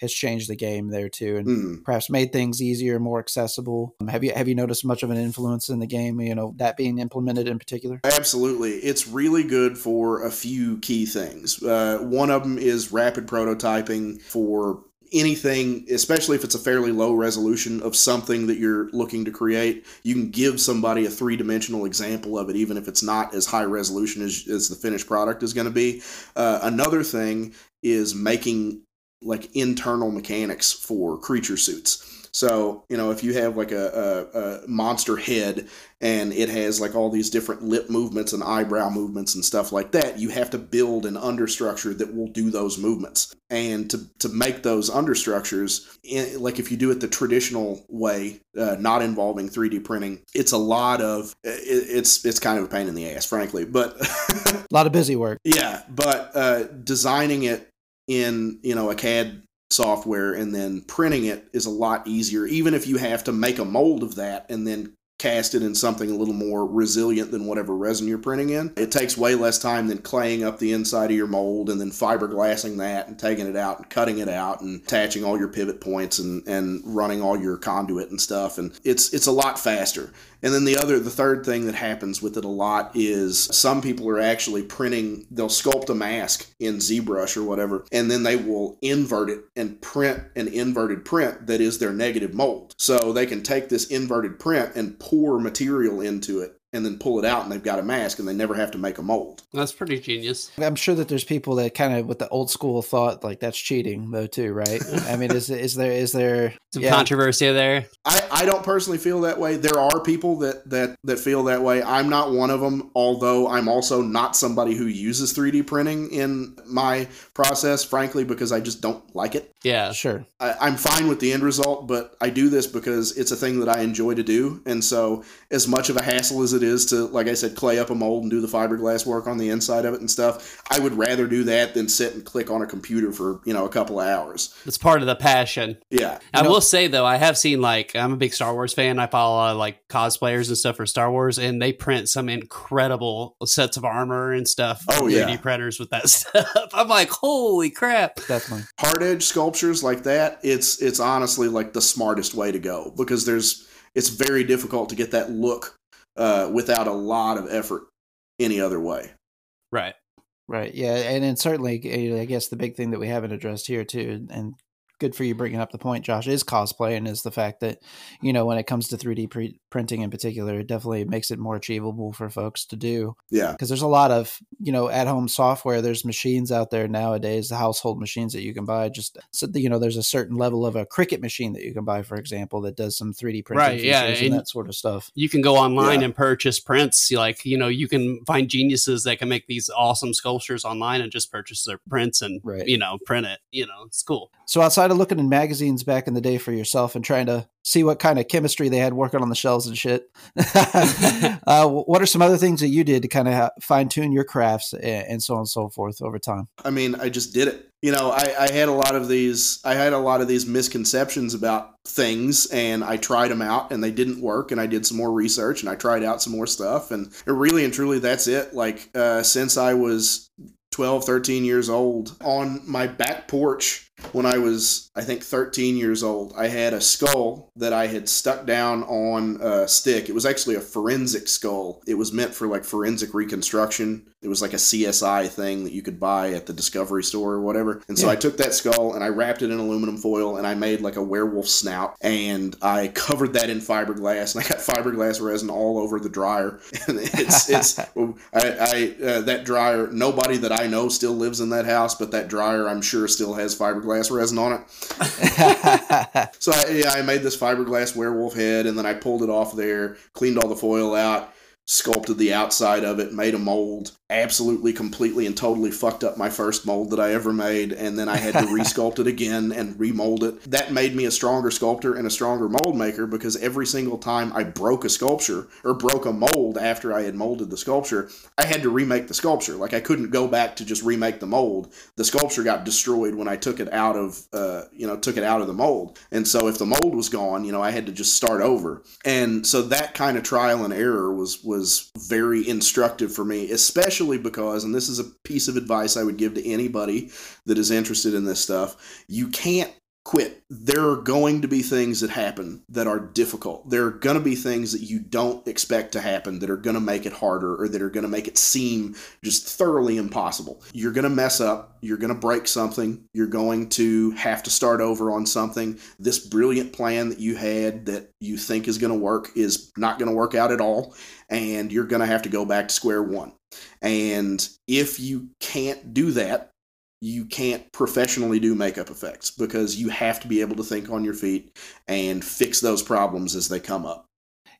has changed the game there too, and perhaps made things easier, more accessible. Have you noticed much of an influence in the game, you know, that being implemented in particular? Absolutely. It's really good for a few key things. One of them is rapid prototyping for anything, especially if it's a fairly low resolution of something that you're looking to create. You can give somebody a three-dimensional example of it, even if it's not as high resolution as the finished product is going to be. Another thing is making like internal mechanics for creature suits. So, you know, if you have like a monster head and it has like all these different lip movements and eyebrow movements and stuff like that, you have to build an understructure that will do those movements. And to make those understructures, like if you do it the traditional way, not involving 3D printing, it's a lot of, it's kind of a pain in the ass, frankly, but a lot of busy work. Yeah. But designing it in, you know, a CAD software and then printing it is a lot easier, even if you have to make a mold of that and then cast it in something a little more resilient than whatever resin you're printing in. It takes way less time than claying up the inside of your mold and then fiberglassing that and taking it out and cutting it out and attaching all your pivot points and running all your conduit and stuff. And it's a lot faster. And then the third thing that happens with it a lot is some people are actually printing, they'll sculpt a mask in ZBrush or whatever, and then they will invert it and print an inverted print that is their negative mold. So they can take this inverted print and pour material into it and then pull it out, and they've got a mask and they never have to make a mold. That's pretty genius. I'm sure that there's people that kind of with the old school thought like that's cheating though too, right? I mean, is there some controversy there? I don't personally feel that way. There are people that feel that way. I'm not one of them, although I'm also not somebody who uses 3D printing in my process, frankly, because I just don't like it. Yeah, sure. I'm fine with the end result, but I do this because it's a thing that I enjoy to do. And so as much of a hassle as it is to, like I said, clay up a mold and do the fiberglass work on the inside of it and stuff, I would rather do that than sit and click on a computer for, you know, a couple of hours. It's part of the passion. Yeah. I will say though, I have seen, like, I'm a big Star Wars fan. I follow a lot of like cosplayers and stuff for Star Wars, and they print some incredible sets of armor and stuff. Oh yeah. 3D printers with that stuff. I'm like, holy crap. Definitely. Hard edge sculptures like that, it's honestly like the smartest way to go, because it's very difficult to get that look without a lot of effort any other way. Right. Yeah. And then certainly, I guess the big thing that we haven't addressed here too, and good for you bringing up the point, Josh, is cosplay, and is the fact that, you know, when it comes to 3D printing in particular, it definitely makes it more achievable for folks to do. Yeah. Because there's a lot of, you know, at-home software, there's machines out there nowadays, the household machines that you can buy. Just, so, you know, there's a certain level of a Cricut machine that you can buy, for example, that does some 3D printing features and that sort of stuff. You can go online and purchase prints. Like, you know, you can find geniuses that can make these awesome sculptures online and just purchase their prints and, you know, print it. You know, it's cool. So outside of looking in magazines back in the day for yourself and trying to see what kind of chemistry they had working on the shelves and shit, what are some other things that you did to kind of fine tune your crafts and so on and so forth over time? I mean, I just did it. You know, I had a lot of these misconceptions about things, and I tried them out and they didn't work, and I did some more research and I tried out some more stuff, and really and truly that's it. Like, since I was 12, 13 years old, on my back porch when I was, I think, 13 years old, I had a skull that I had stuck down on a stick. It was actually a forensic skull. It was meant for like forensic reconstruction. It was like a CSI thing that you could buy at the Discovery store or whatever. And so I took that skull and I wrapped it in aluminum foil and I made like a werewolf snout, and I covered that in fiberglass, and I got fiberglass resin all over the dryer. And I that dryer, nobody that I know still lives in that house, but that dryer I'm sure still has fiberglass resin on it. So I made this fiberglass werewolf head, and then I pulled it off there, cleaned all the foil out, sculpted the outside of it, made a mold, absolutely, completely, and totally fucked up my first mold that I ever made. And then I had to re-sculpt it again and remold it. That made me a stronger sculptor and a stronger mold maker, because every single time I broke a sculpture or broke a mold after I had molded the sculpture, I had to remake the sculpture. Like, I couldn't go back to just remake the mold. The sculpture got destroyed when I took it out of the mold. And so if the mold was gone, you know, I had to just start over. And so that kind of trial and error was very instructive for me, especially because, and this is a piece of advice I would give to anybody that is interested in this stuff, you can't quit. There are going to be things that happen that are difficult. There are going to be things that you don't expect to happen that are going to make it harder, or that are going to make it seem just thoroughly impossible. You're going to mess up. You're going to break something. You're going to have to start over on something. This brilliant plan that you had that you think is going to work is not going to work out at all, and you're going to have to go back to square one. And if you can't do that, you can't professionally do makeup effects because you have to be able to think on your feet and fix those problems as they come up.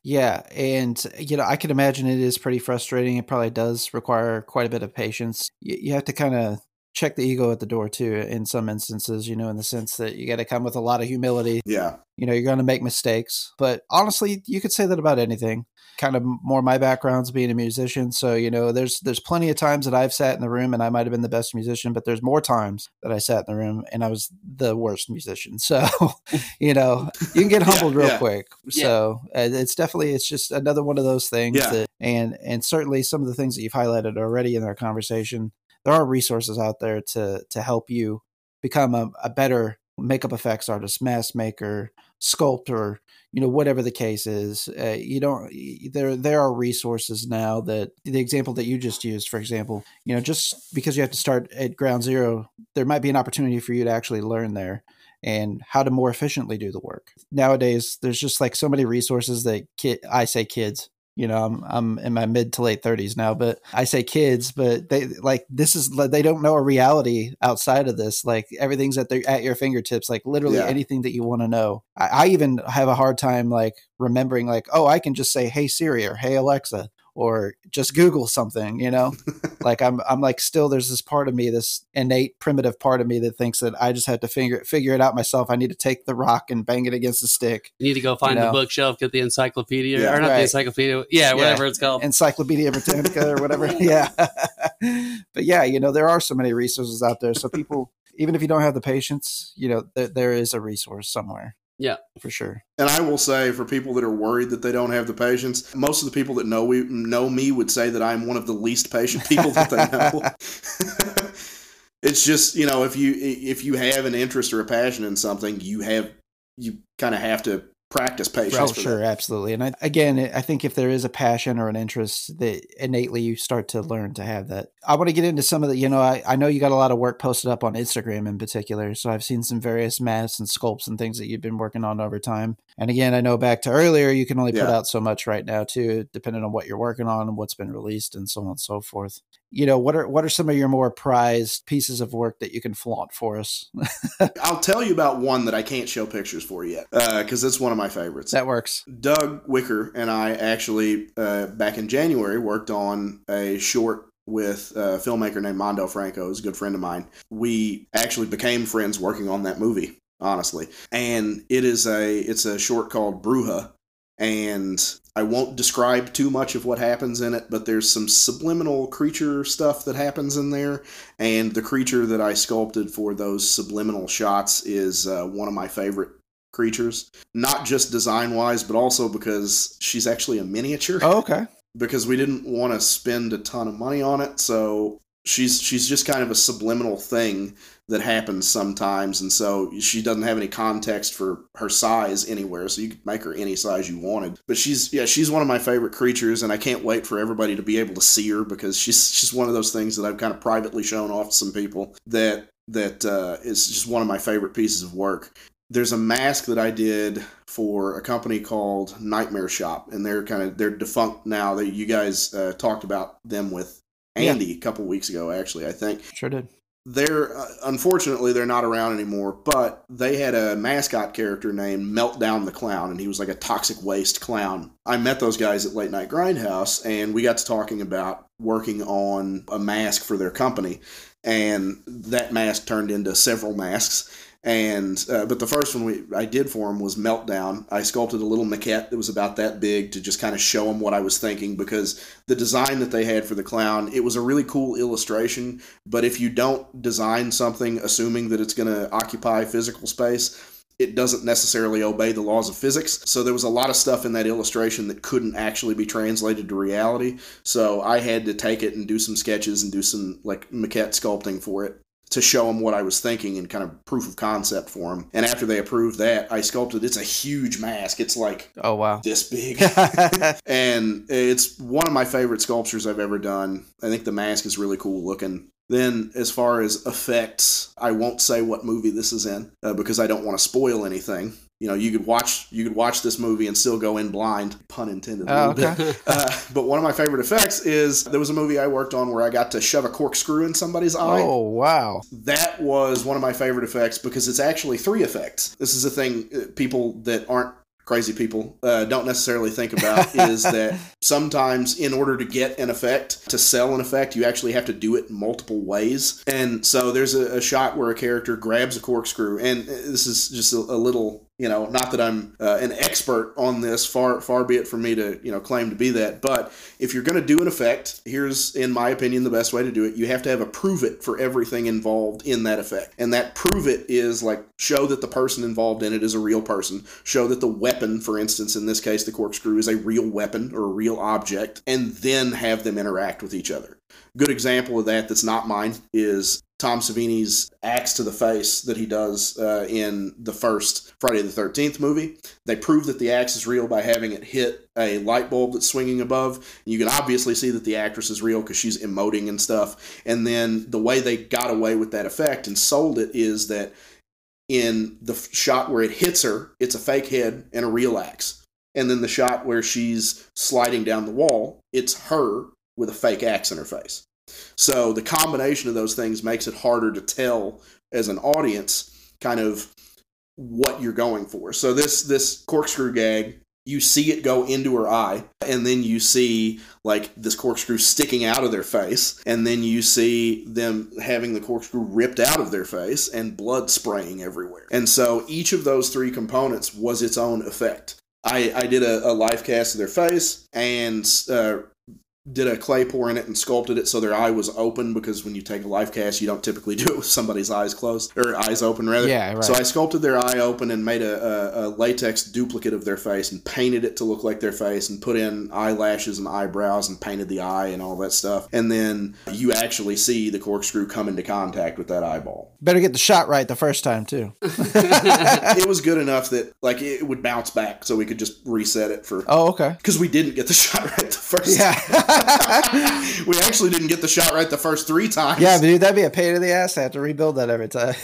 Yeah. And, you know, I can imagine it is pretty frustrating. It probably does require quite a bit of patience. You have to kind of check the ego at the door too, in some instances, you know, in the sense that you got to come with a lot of humility. Yeah. You know, you're going to make mistakes, but honestly, you could say that about anything. Kind of more my background's being a musician. So, you know, there's plenty of times that I've sat in the room and I might've been the best musician, but there's more times that I sat in the room and I was the worst musician. So, you know, you can get humbled real quick. Yeah. So it's just another one of those things that, and certainly some of the things that you've highlighted already in our conversation, there are resources out there to help you become a better makeup effects artist, mask maker, sculptor, you know, whatever the case is. There are resources now that the example that you just used, for example, you know, just because you have to start at ground zero, there might be an opportunity for you to actually learn there and how to more efficiently do the work. Nowadays, there's just like so many resources that kids, you know, I'm in my mid to late 30s now, but I say kids, but they don't know a reality outside of this. Like everything's at your fingertips, like literally anything that you want to know. I even have a hard time like remembering like, oh, I can just say, hey Siri or hey Alexa, or just Google something, you know, like I'm like, still, there's this part of me, this innate primitive part of me that thinks that I just have to figure it out myself. I need to take the rock and bang it against the stick. You need to go find the bookshelf, get the encyclopedia the encyclopedia. Yeah. Whatever it's called. Encyclopedia Britannica or whatever. Yeah. But yeah, you know, there are so many resources out there. So people, even if you don't have the patience, you know, there is a resource somewhere. Yeah, for sure. And I will say for people that are worried that they don't have the patience, most of the people that know me would say that I'm one of the least patient people that they know. It's just, you know, if you have an interest or a passion in something, you kind of have to practice patience. Well, sure, that. Absolutely. And I think if there is a passion or an interest that innately you start to learn to have that. I want to get into some of the, you know, I know you got a lot of work posted up on Instagram in particular. So I've seen some various masks and sculpts and things that you've been working on over time. And again, I know back to earlier, you can only put out so much right now too, depending on what you're working on and what's been released and so on and so forth. You know, what are some of your more prized pieces of work that you can flaunt for us? I'll tell you about one that I can't show pictures for yet, because it's one of my favorites. That works. Doug Wicker and I actually, back in January, worked on a short with a filmmaker named Mondo Franco, who's a good friend of mine. We actually became friends working on that movie, honestly. And it's a short called Bruja. And I won't describe too much of what happens in it, but there's some subliminal creature stuff that happens in there. And the creature that I sculpted for those subliminal shots is one of my favorite creatures, not just design-wise, but also because she's actually a miniature. Oh, okay. Because we didn't want to spend a ton of money on it, so she's just kind of a subliminal thing that happens sometimes, and so she doesn't have any context for her size anywhere, so you could make her any size you wanted. But she's one of my favorite creatures, and I can't wait for everybody to be able to see her, because she's one of those things that I've kind of privately shown off to some people that is just one of my favorite pieces of work. There's a mask that I did for a company called Nightmare Shop, and they're defunct now. You guys talked about them with Andy a couple weeks ago, actually, I think. Sure did. Unfortunately, they're not around anymore, but they had a mascot character named Meltdown the Clown, and he was like a toxic waste clown. I met those guys at Late Night Grindhouse, and we got to talking about working on a mask for their company, and that mask turned into several masks. But the first one I did for him was Meltdown. I sculpted a little maquette that was about that big to just kind of show him what I was thinking, because the design that they had for the clown, it was a really cool illustration. But if you don't design something assuming that it's going to occupy physical space, it doesn't necessarily obey the laws of physics. So there was a lot of stuff in that illustration that couldn't actually be translated to reality. So I had to take it and do some sketches and do some like maquette sculpting for it, to show him what I was thinking and kind of proof of concept for him. And after they approved that, I sculpted, it's a huge mask. It's like, oh wow, this big. And it's one of my favorite sculptures I've ever done. I think the mask is really cool looking. Then, as far as effects, I won't say what movie this is in because I don't want to spoil anything. You know, you could watch this movie and still go in blind, pun intended. Oh, okay. But one of my favorite effects is there was a movie I worked on where I got to shove a corkscrew in somebody's eye. Oh, wow. That was one of my favorite effects because it's actually three effects. This is a thing people that aren't crazy people don't necessarily think about is that sometimes in order to get an effect, to sell an effect, you actually have to do it multiple ways. And so there's a shot where a character grabs a corkscrew, and this is just a little... You know, not that I'm an expert on this, far be it from me to, you know, claim to be that. But if you're going to do an effect, here's, in my opinion, the best way to do it. You have to have a prove it for everything involved in that effect. And that prove it is like, show that the person involved in it is a real person. Show that the weapon, for instance, in this case, the corkscrew, is a real weapon or a real object, and then have them interact with each other. Good example of that that's not mine is Tom Savini's axe to the face that he does in the first Friday the 13th movie. They prove that the axe is real by having it hit a light bulb that's swinging above. And you can obviously see that the actress is real because she's emoting and stuff. And then the way they got away with that effect and sold it is that in the shot where it hits her, it's a fake head and a real axe. And then the shot where she's sliding down the wall, it's her with a fake axe in her face. So the combination of those things makes it harder to tell as an audience kind of what you're going for. So this corkscrew gag, you see it go into her eye, and then you see like this corkscrew sticking out of their face, and then you see them having the corkscrew ripped out of their face and blood spraying everywhere. And so each of those three components was its own effect. I did a live cast of their face and did a clay pour in it and sculpted it so their eye was open, because when you take a life cast, you don't typically do it with somebody's eyes closed, or eyes open rather. Yeah, right. So I sculpted their eye open and made a latex duplicate of their face and painted it to look like their face and put in eyelashes and eyebrows and painted the eye and all that stuff. And then you actually see the corkscrew come into contact with that eyeball. Better get the shot right the first time too. It was good enough that like it would bounce back, so we could just reset it for... Oh, okay. Because we didn't get the shot right the first time. We actually didn't get the shot right the first three times. Yeah, dude, that'd be a pain in the ass to have to rebuild that every time.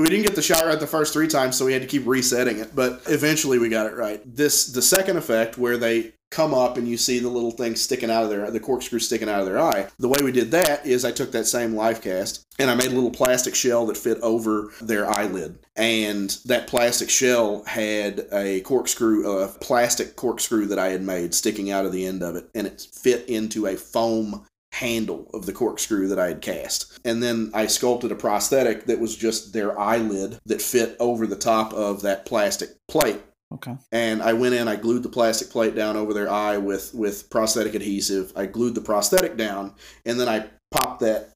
We didn't get the shot right the first three times, so we had to keep resetting it. But eventually we got it right. The second effect where they come up and you see the little thing sticking out of their, the corkscrew sticking out of their eye. The way we did that is I took that same life cast and I made a little plastic shell that fit over their eyelid. And that plastic shell had a corkscrew, a plastic corkscrew that I had made sticking out of the end of it. And it fit into a foam handle of the corkscrew that I had cast. And then I sculpted a prosthetic that was just their eyelid that fit over the top of that plastic plate. Okay. And I went in, I glued the plastic plate down over their eye with prosthetic adhesive. I glued the prosthetic down, and then I popped that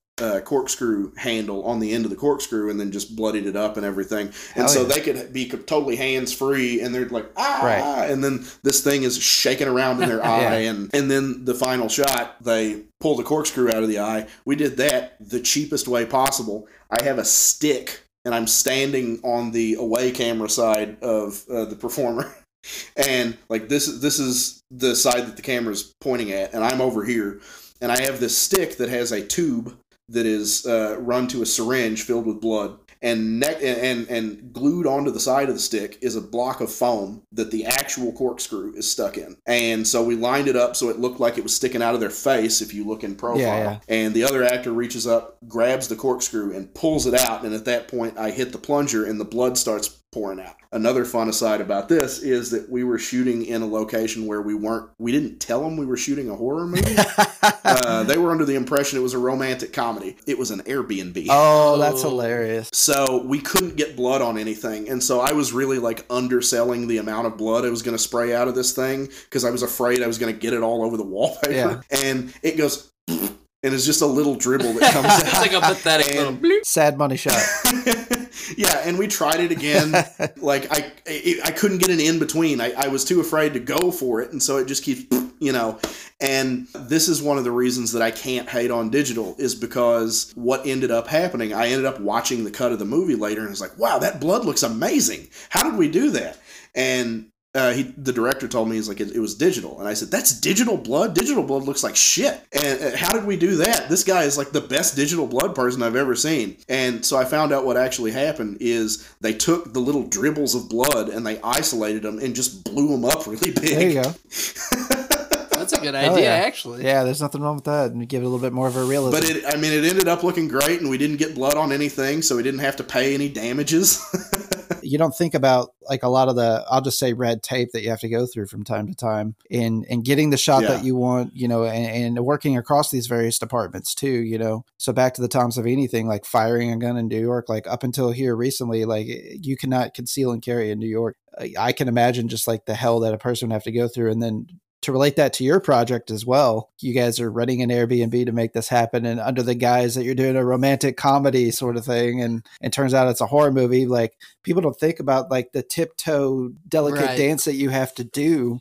corkscrew handle on the end of the corkscrew and then just bloodied it up and everything. Hell, and so yeah, they could be totally hands-free, and they're like, ah, right. And then this thing is shaking around in their eye. Yeah. And then the final shot, they pull the corkscrew out of the eye. We did that the cheapest way possible. I have a stick, and I'm standing on the away camera side of the performer. And like this is the side that the camera's pointing at, and I'm over here. And I have this stick that has a tube that is run to a syringe filled with blood. And glued onto the side of the stick is a block of foam that the actual corkscrew is stuck in. And so we lined it up so it looked like it was sticking out of their face if you look in profile. Yeah, yeah. And the other actor reaches up, grabs the corkscrew, and pulls it out. And at that point, I hit the plunger, and the blood starts pouring out. Another fun aside about this is that we were shooting in a location where we didn't tell them we were shooting a horror movie. They were under the impression it was a romantic comedy. It was an Airbnb. Oh, that's hilarious. So we couldn't get blood on anything. And so I was really like underselling the amount of blood I was going to spray out of this thing because I was afraid I was going to get it all over the wallpaper. Yeah. And it goes... And it's just a little dribble that comes out. It's like a pathetic little bloop. Sad money shot. Yeah, and we tried it again. Like, I couldn't get an in-between. I was too afraid to go for it, and so it just keeps, you know. And this is one of the reasons that I can't hate on digital is because what ended up happening, I ended up watching the cut of the movie later, and it's like, wow, that blood looks amazing. How did we do that? And the director told me, he's like, it was digital. And I said, that's digital blood? Digital blood looks like shit. And how did we do that? This guy is like the best digital blood person I've ever seen. And so I found out what actually happened is they took the little dribbles of blood and they isolated them and just blew them up really big. There you go. That's a good idea, actually. Yeah, there's nothing wrong with that. And give it a little bit more of a realism. But it ended up looking great, and we didn't get blood on anything, so we didn't have to pay any damages. You don't think about like a lot of the, I'll just say, red tape that you have to go through from time to time in getting the shot that you want, you know, and working across these various departments too, you know. So back to the Tom Savini thing, like firing a gun in New York, like up until here recently, like you cannot conceal and carry in New York. I can imagine just like the hell that a person would have to go through. And then to relate that to your project as well, you guys are renting an Airbnb to make this happen, and under the guise that you're doing a romantic comedy sort of thing, and it turns out it's a horror movie. Like, people don't think about like the tiptoe delicate dance that you have to do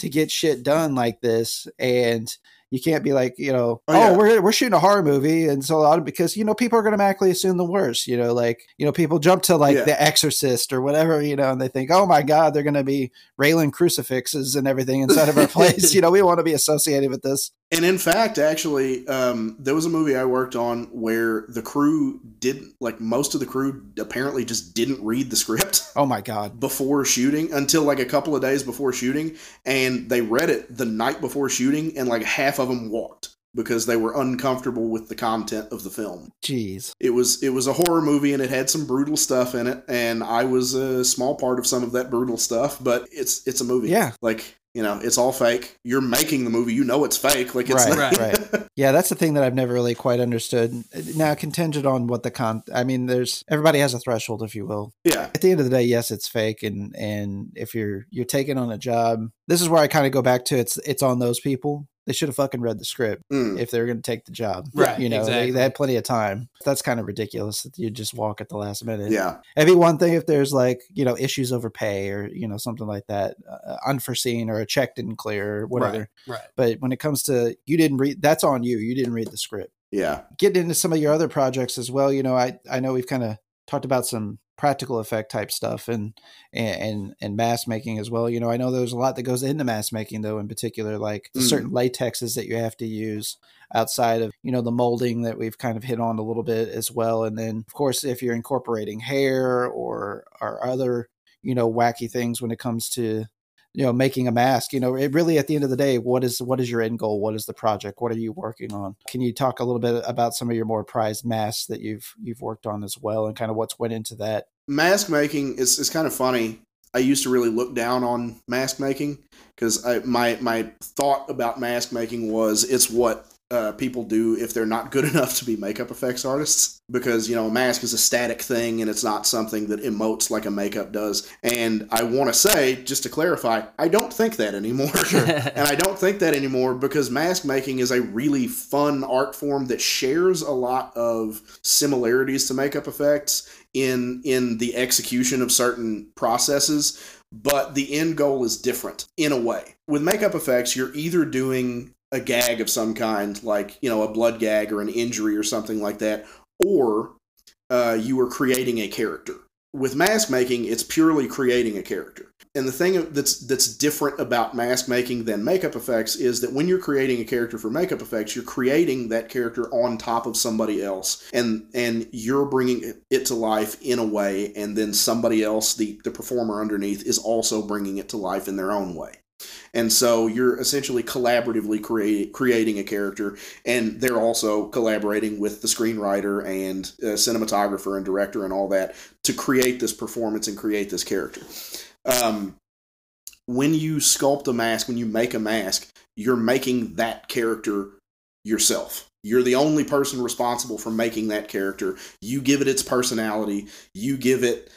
to get shit done like this. And you can't be like, you know, we're shooting a horror movie. And so a lot of, because, you know, people are going to automatically assume the worst, you know, like, you know, people jump to like The Exorcist or whatever, you know, and they think, oh my God, they're going to be railing crucifixes and everything inside of our place. You know, we want to be associated with this. And in fact, actually, there was a movie I worked on where the crew didn't, like most of the crew apparently just didn't read the script. Oh my God. Before shooting, until like a couple of days before shooting. And they read it the night before shooting, and like half of them walked because they were uncomfortable with the content of the film. Jeez. It was a horror movie, and it had some brutal stuff in it. And I was a small part of some of that brutal stuff, but it's a movie. Yeah. Like, you know, it's all fake. You're making the movie. You know it's fake. Like, it's right. Yeah, that's the thing that I've never really quite understood. Now, contingent on what the I mean, there's, everybody has a threshold, if you will. Yeah. At the end of the day, yes, it's fake, and if you're taking on a job, this is where I kind of go back to it's on those people. They should have fucking read the script if they were going to take the job. Right. You know, exactly. They had plenty of time. That's kind of ridiculous that you just walk at the last minute. Yeah. It'd be one thing if there's like, you know, issues over pay or, you know, something like that, unforeseen, or a check didn't clear or whatever. Right. But when it comes to, you didn't read, that's on you. You didn't read the script. Yeah. Getting into some of your other projects as well. You know, I know we've kind of talked about some practical effect type stuff and mask making as well. You know, I know there's a lot that goes into mask making though, in particular, like certain latexes that you have to use outside of, you know, the molding that we've kind of hit on a little bit as well. And then of course, if you're incorporating hair or other, you know, wacky things when it comes to, you know, making a mask, you know, it really, at the end of the day, what is your end goal? What is the project? What are you working on? Can you talk a little bit about some of your more prized masks that you've worked on as well, and kind of what's went into that? Mask making is kind of funny. I used to really look down on mask making because my thought about mask making was it's what people do if they're not good enough to be makeup effects artists, because, you know, a mask is a static thing and it's not something that emotes like a makeup does. And I want to say, just to clarify, I don't think that anymore. And I don't think that anymore because mask making is a really fun art form that shares a lot of similarities to makeup effects in the execution of certain processes, but the end goal is different in a way. With makeup effects, you're either doing a gag of some kind, like, you know, a blood gag or an injury or something like that, or you are creating a character. With mask making, it's purely creating a character. And the thing that's different about mask making than makeup effects is that when you're creating a character for makeup effects, you're creating that character on top of somebody else, and you're bringing it to life in a way, and then somebody else, the performer underneath, is also bringing it to life in their own way. And so you're essentially collaboratively creating a character, and they're also collaborating with the screenwriter and cinematographer and director and all that to create this performance and create this character. When you sculpt a mask, when you make a mask, you're making that character yourself. You're the only person responsible for making that character. You give it its personality. You give it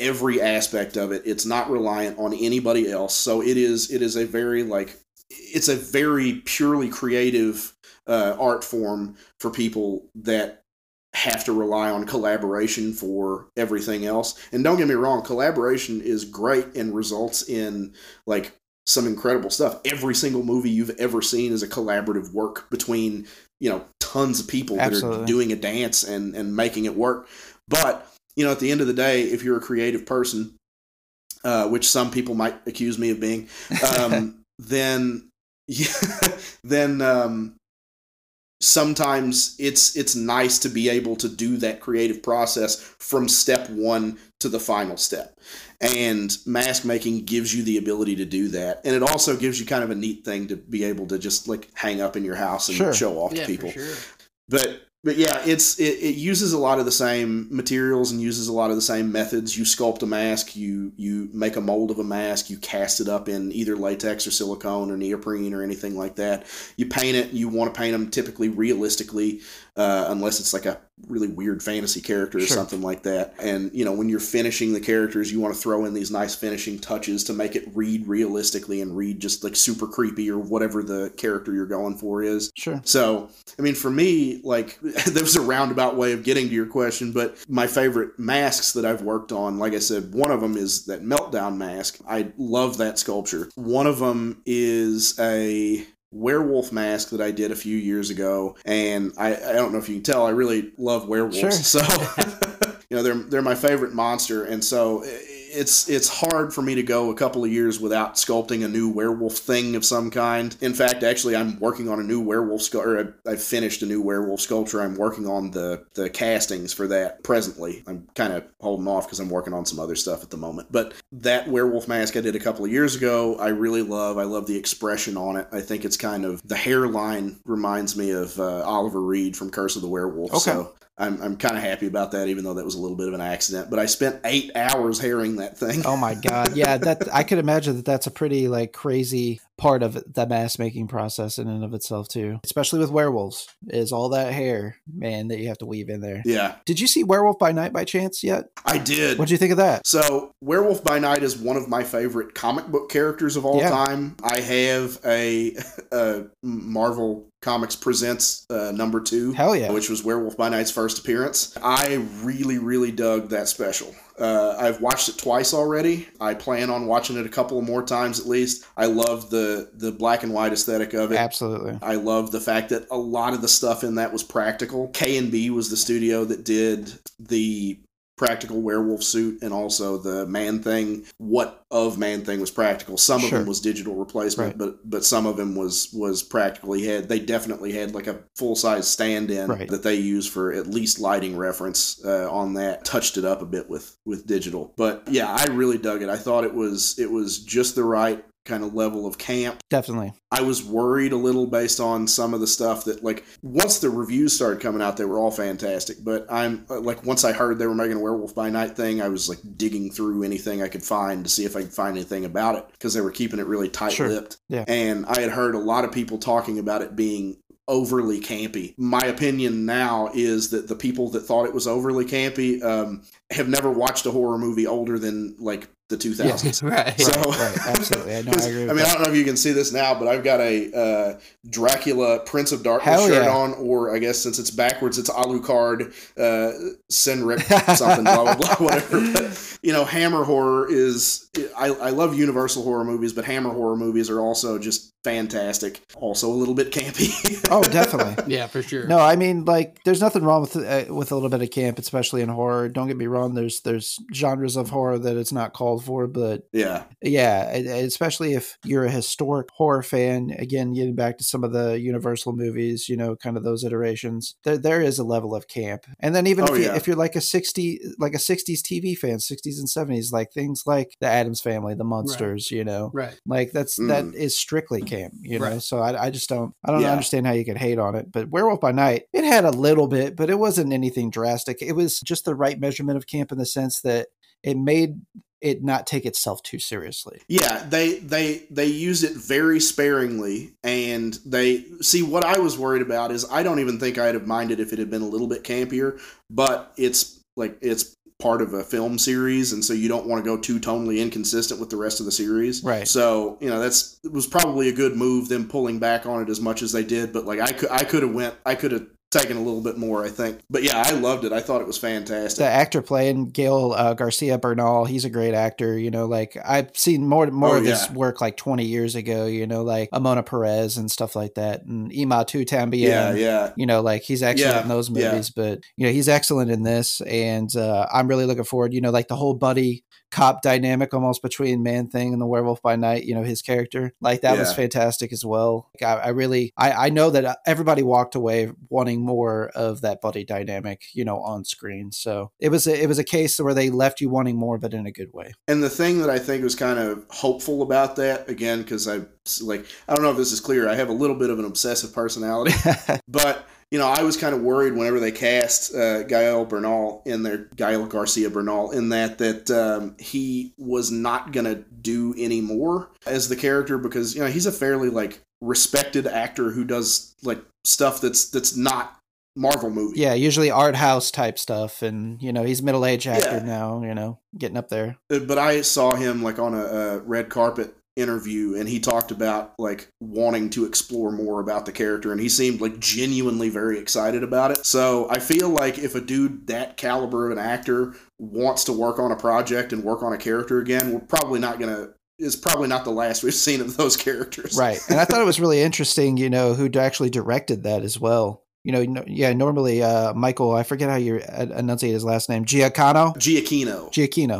every aspect of it. It's not reliant on anybody else. So it is a very, like, it's a very purely creative art form for people that have to rely on collaboration for everything else. And don't get me wrong, collaboration is great and results in, like, some incredible stuff. Every single movie you've ever seen is a collaborative work between, you know, tons of people. Absolutely. That are doing a dance and making it work. But you know, at the end of the day, if you're a creative person, which some people might accuse me of being, then sometimes it's nice to be able to do that creative process from step one to the final step. And mask making gives you the ability to do that. And it also gives you kind of a neat thing to be able to just like hang up in your house and sure. show off to people. For sure. But yeah, it uses a lot of the same materials and uses a lot of the same methods. You sculpt a mask, you make a mold of a mask, you cast it up in either latex or silicone or neoprene or anything like that. You paint it. You want to paint them typically realistically, unless it's like a really weird fantasy character or sure. something like that. And, you know, when you're finishing the characters, you want to throw in these nice finishing touches to make it read realistically and read just like super creepy or whatever the character you're going for is. Sure. So, I mean, for me, like, there was a roundabout way of getting to your question, but my favorite masks that I've worked on, like I said, one of them is that Meltdown mask. I love that sculpture. One of them is a werewolf mask that I did a few years ago, and I don't know if you can tell, I really love werewolves. Sure. So you know, they're my favorite monster, and so it's hard for me to go a couple of years without sculpting a new werewolf thing of some kind. In fact, actually, I'm working on a new werewolf sculpture. I finished a new werewolf sculpture. I'm working on the castings for that presently. I'm kind of holding off because I'm working on some other stuff at the moment. But that werewolf mask I did a couple of years ago, I really love. I love the expression on it. I think it's kind of, the hairline reminds me of Oliver Reed from Curse of the Werewolf. Okay. So I'm kind of happy about that, even though that was a little bit of an accident. But I spent 8 hours hairing that thing. Oh my God. Yeah, that I could imagine that's a pretty like crazy part of the mask making process in and of itself too, especially with werewolves, is all that hair, man, that you have to weave in there. Yeah. Did you see Werewolf by Night by chance yet? I did. What'd you think of that? So Werewolf by Night is one of my favorite comic book characters of all time. I have a Marvel Comics Presents #2. Hell yeah. Which was Werewolf by Night's first appearance. I really, really dug that special. I've watched it twice already. I plan on watching it a couple of more times at least. I love the black and white aesthetic of it. Absolutely. I love the fact that a lot of the stuff in that was practical. K&B was the studio that did the practical werewolf suit, and also the Man Thing. What of Man Thing was practical. Some of them was digital replacement, but some of them was practical. They definitely had like a full-size stand-in that they used for at least lighting reference on that. Touched it up a bit with digital. But yeah, I really dug it. I thought it was just the right kind of level of camp. Definitely. I was worried a little based on some of the stuff that, like, once the reviews started coming out, they were all fantastic. But I'm like, once I heard they were making a Werewolf by Night thing, I was like digging through anything I could find to see if I could find anything about it, because they were keeping it really tight-lipped. Sure. Yeah. And I had heard a lot of people talking about it being overly campy. My opinion now is that the people that thought it was overly campy have never watched a horror movie older than like the 2000s. Yeah, right. So, right. Absolutely. I know. I agree with that. I don't know if you can see this now, but I've got a Dracula Prince of Darkness shirt on, or I guess since it's backwards, it's Alucard, Senric, something, blah, blah, blah, whatever. But, you know, Hammer horror is, I love Universal horror movies, but Hammer horror movies are also just fantastic. Also a little bit campy. Oh, definitely. Yeah, for sure. No, I mean, like, there's nothing wrong with a little bit of camp, especially in horror. Don't get me wrong. There's genres of horror that it's not called for, but yeah, especially if you're a historic horror fan. Again, getting back to some of the Universal movies, you know, kind of those iterations. There is a level of camp, and then even if you're like a 60s TV fan, 60s and 70s, like things like the Addams Family, the Munsters, you know, like that is strictly camp, you know. So I just don't understand how you could hate on it. But Werewolf by Night, it had a little bit, but it wasn't anything drastic. It was just the right measurement of camp in the sense that it made it not take itself too seriously. Yeah, they used it very sparingly, and they see what I was worried about is I don't even think I'd have minded if it had been a little bit campier, but it's part of a film series, and so you don't want to go too tonally inconsistent with the rest of the series. Right. So, you know, it was probably a good move, them pulling back on it as much as they did, but like I could have taken a little bit more, I think. But yeah, I loved it. I thought it was fantastic. The actor playing Gael Garcia Bernal, he's a great actor. You know, like I've seen more of his work like 20 years ago, you know, like Amona Perez and stuff like that. And Imatu Tambien. Yeah, yeah. You know, like he's excellent in those movies, but you know, he's excellent in this. And I'm really looking forward, you know, like the whole buddy cop dynamic almost between Man-Thing and the Werewolf by Night, you know, his character. Like, that was fantastic as well. Like, I really know that everybody walked away wanting more of that buddy dynamic, you know, on screen. So it was a case where they left you wanting more, but in a good way. And the thing that I think was kind of hopeful about that, again, because I don't know if this is clear, I have a little bit of an obsessive personality, but... You know, I was kind of worried whenever they cast Gael Garcia Bernal in that he was not going to do any more as the character, because, you know, he's a fairly, like, respected actor who does, like, stuff that's not Marvel movie. Yeah, usually art house type stuff. And, you know, he's a middle-aged actor now, you know, getting up there. But I saw him, like, on a red carpet interview, and he talked about, like, wanting to explore more about the character, and he seemed, like, genuinely very excited about it. So I feel like if a dude that caliber of an actor wants to work on a project and work on a character again, it's probably not the last we've seen of those characters. Right. And I thought it was really interesting, you know, who actually directed that as well. You know, yeah, normally Michael, I forget how you enunciate his last name, Giacchino.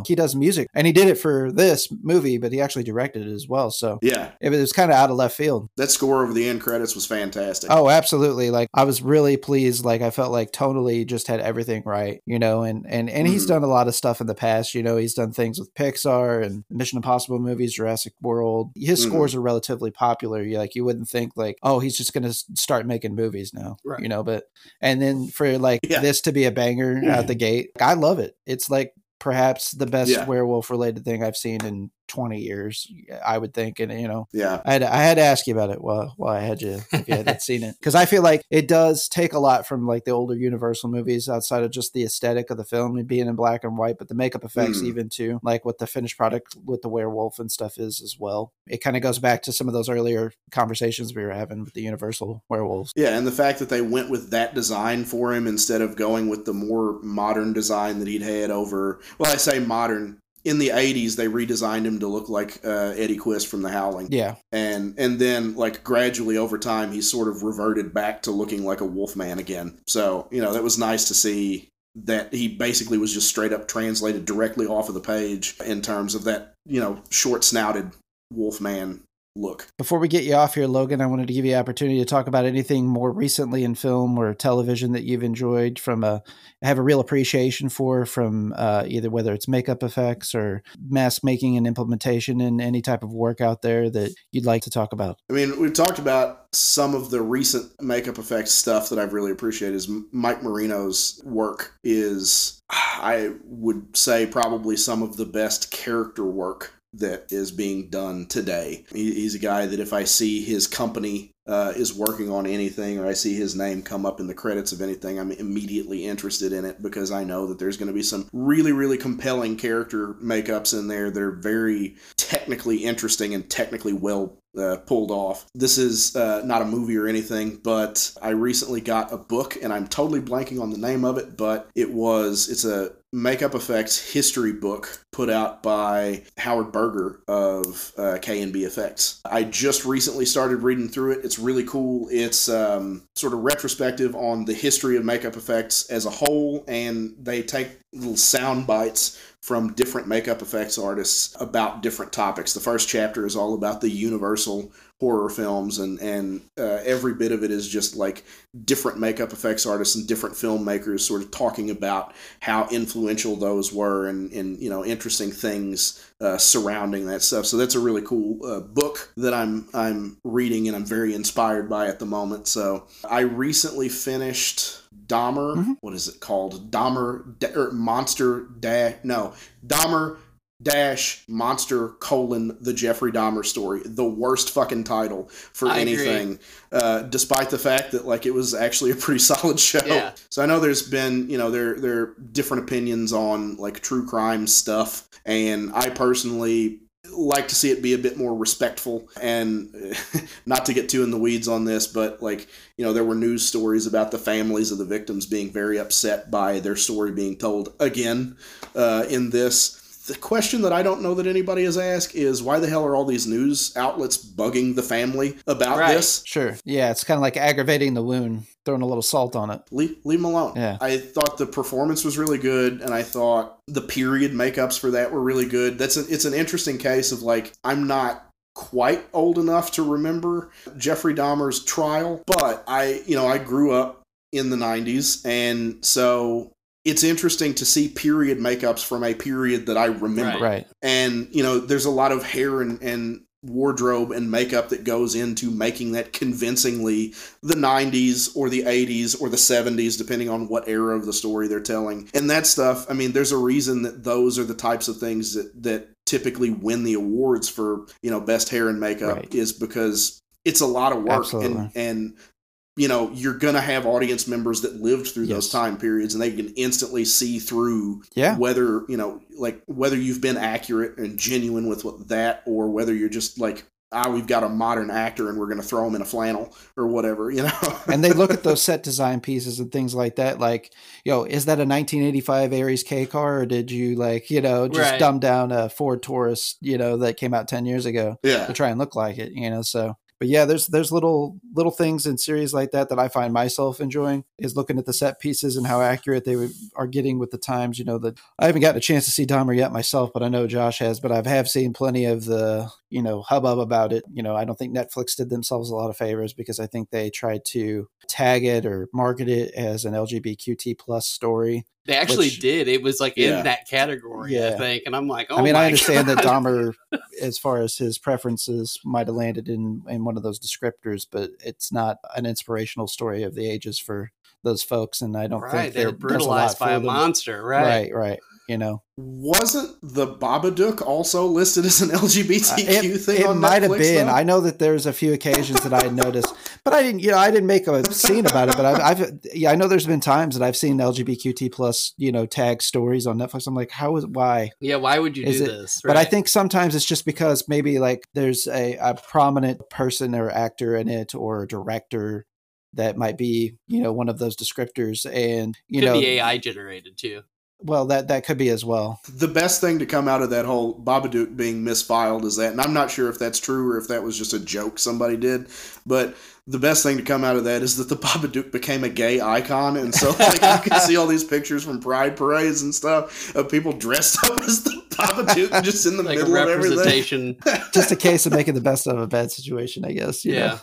He does music, and he did it for this movie, but he actually directed it as well. So yeah, it was kind of out of left field. That score over the end credits was fantastic. Oh, absolutely. Like, I was really pleased. Like, I felt like tonally just had everything right, you know, and he's done a lot of stuff in the past. You know, he's done things with Pixar and Mission Impossible movies, Jurassic World. His scores are relatively popular. You wouldn't think, like, oh, he's just going to start making movies now. Right. You know, and then for this to be a banger out the gate, I love it. It's like perhaps the best werewolf related thing I've seen in 20 years, I would think. And, you know, I had to ask you about it while I had you, if you hadn't seen it, because I feel like it does take a lot from, like, the older Universal movies, outside of just the aesthetic of the film and being in black and white, but the makeup effects even too, like what the finished product with the werewolf and stuff is as well. It kind of goes back to some of those earlier conversations we were having with the Universal werewolves. Yeah. And the fact that they went with that design for him instead of going with the more modern design that he'd had over, well, I say modern, in the 80s, they redesigned him to look like Eddie Quist from The Howling. Yeah. And then, like, gradually over time, he sort of reverted back to looking like a Wolfman again. So, you know, that was nice to see that he basically was just straight up translated directly off of the page in terms of that, you know, short-snouted Wolfman look. Before we get you off here, Logan, I wanted to give you the opportunity to talk about anything more recently in film or television that you've enjoyed, have a real appreciation for, from either whether it's makeup effects or mask making and implementation and any type of work out there that you'd like to talk about. I mean, we've talked about some of the recent makeup effects stuff that I've really appreciated. Is Mike Marino's work is, I would say, probably some of the best character work that is being done today. He's a guy that if I see his company is working on anything, or I see his name come up in the credits of anything, I'm immediately interested in it, because I know that there's going to be some really, really compelling character makeups in there that are very technically interesting and technically well pulled off. This is not a movie or anything, but I recently got a book, and I'm totally blanking on the name of it, but it's a makeup effects history book put out by Howard Berger of K&B Effects. I just recently started reading through it. It's really cool. It's sort of retrospective on the history of makeup effects as a whole, and they take little sound bites from different makeup effects artists about different topics. The first chapter is all about the Universal horror films, and every bit of it is just like different makeup effects artists and different filmmakers sort of talking about how influential those were and you know, interesting things surrounding that stuff. So that's a really cool book that I'm reading, and I'm very inspired by at the moment. So I recently finished Dahmer. What is it called? Dahmer - Monster : The Jeffrey Dahmer Story. The worst fucking title for anything. Despite the fact that, like, it was actually a pretty solid show. Yeah. So I know there's been, you know, there are different opinions on, like, true crime stuff, and I personally like to see it be a bit more respectful, and not to get too in the weeds on this, but, like, you know, there were news stories about the families of the victims being very upset by their story being told again in this. The question that I don't know that anybody has asked is, why the hell are all these news outlets bugging the family about this? Sure. Yeah, it's kind of like aggravating the wound, throwing a little salt on it. Leave them alone. Yeah. I thought the performance was really good, and I thought the period makeups for that were really good. It's an interesting case of, like, I'm not quite old enough to remember Jeffrey Dahmer's trial, but I grew up in the 90s, and so it's interesting to see period makeups from a period that I remember. Right. And, there's a lot of hair and wardrobe and makeup that goes into making that convincingly the 90s or the 80s or the 70s, depending on what era of the story they're telling. And that stuff, I mean, there's a reason that those are the types of things that typically win the awards for, best hair and makeup, is because it's a lot of work. Absolutely. And you're going to have audience members that lived through those time periods, and they can instantly see through whether, whether you've been accurate and genuine with that, or whether you're just like, we've got a modern actor and we're going to throw him in a flannel or whatever, And they look at those set design pieces and things like that. Like, is that a 1985 Aries K car? Or did you just dumb down a Ford Taurus, that came out 10 years ago to try and look like it, so. But yeah, there's little things in series like that I find myself enjoying, is looking at the set pieces and how accurate they are getting with the times. I haven't gotten a chance to see Dahmer yet myself, but I know Josh has. But I have seen plenty of the hubbub about it. I don't think Netflix did themselves a lot of favors, because I think they tried to tag it or market it as an LGBTQ+ story. They actually did. It was in that category, I think. And I'm like, I understand that Dahmer, as far as his preferences, might have landed in one of those descriptors, but it's not an inspirational story of the ages for those folks. And I don't think they're brutalized by a monster. Right. Right. Wasn't the Babadook also listed as an LGBTQ thing? It might have been. Though? I know that there's a few occasions that I had noticed, but I didn't. I didn't make a scene about it. But I know there's been times that I've seen LGBTQ+ tag stories on Netflix. I'm like, why? Yeah, why would you do this? Right. But I think sometimes it's just because maybe there's a prominent person or actor in it, or a director that might be one of those descriptors, and could be AI generated too. Well, that could be as well. The best thing to come out of that whole Babadook being misfiled is that, and I'm not sure if that's true or if that was just a joke somebody did, but the best thing to come out of that is that the Babadook became a gay icon, and so you can see all these pictures from pride parades and stuff of people dressed up as the Babadook, just in the middle of everything. Just a case of making the best out of a bad situation, I guess. Yeah.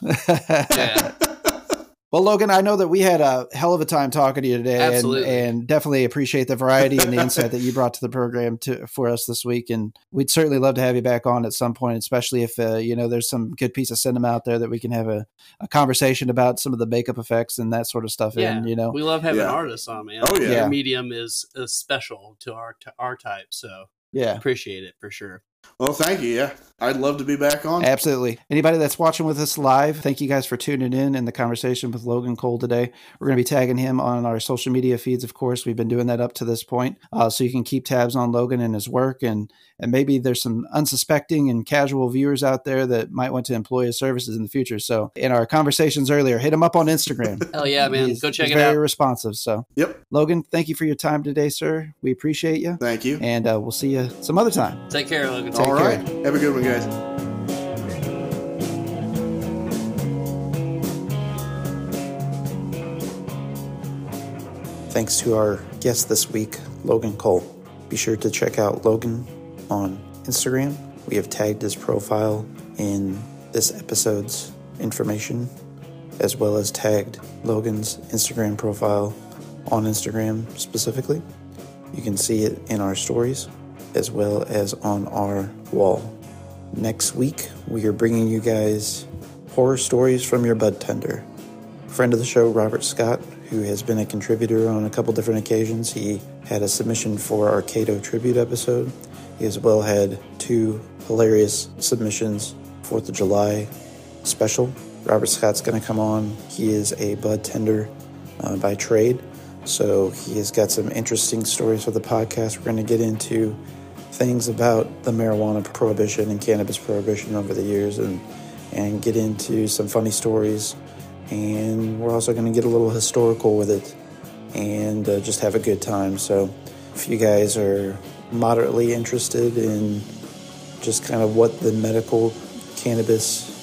Well, Logan, I know that we had a hell of a time talking to you today. And definitely appreciate the variety and the insight that you brought to the program for us this week. And we'd certainly love to have you back on at some point, especially if, there's some good piece of cinema out there that we can have a conversation about some of the makeup effects and that sort of stuff. Yeah. We love having artists on, man. Oh, yeah. Their medium is special to our type. So appreciate it for sure. Well, thank you. Yeah, I'd love to be back on. Absolutely. Anybody that's watching with us live, thank you guys for tuning in the conversation with Logan Cole today. We're going to be tagging him on our social media feeds, of course. We've been doing that up to this point. So you can keep tabs on Logan and his work. And maybe there's some unsuspecting and casual viewers out there that might want to employ his services in the future. So in our conversations earlier, hit him up on Instagram. Hell yeah, man. Go check it out. He's very responsive. So, yep. Logan, thank you for your time today, sir. We appreciate you. Thank you. And we'll see you some other time. Take care, Logan. All right. Have a good one, guys. Thanks to our guest this week, Logan Cole. Be sure to check out Logan on Instagram. We have tagged his profile in this episode's information, as well as tagged Logan's Instagram profile on Instagram specifically. You can see it in our stories, as well as on our wall. Next week, we are bringing you guys horror stories from your bud tender. Friend of the show, Robert Scott, who has been a contributor on a couple different occasions. He had a submission for our Cato tribute episode. He as well had two hilarious submissions, 4th of July special. Robert Scott's going to come on. He is a bud tender by trade, so he has got some interesting stories for the podcast. We're going to get into things about the marijuana prohibition and cannabis prohibition over the years, and get into some funny stories. And we're also going to get a little historical with it and just have a good time. So if you guys are moderately interested in just kind of what the medical cannabis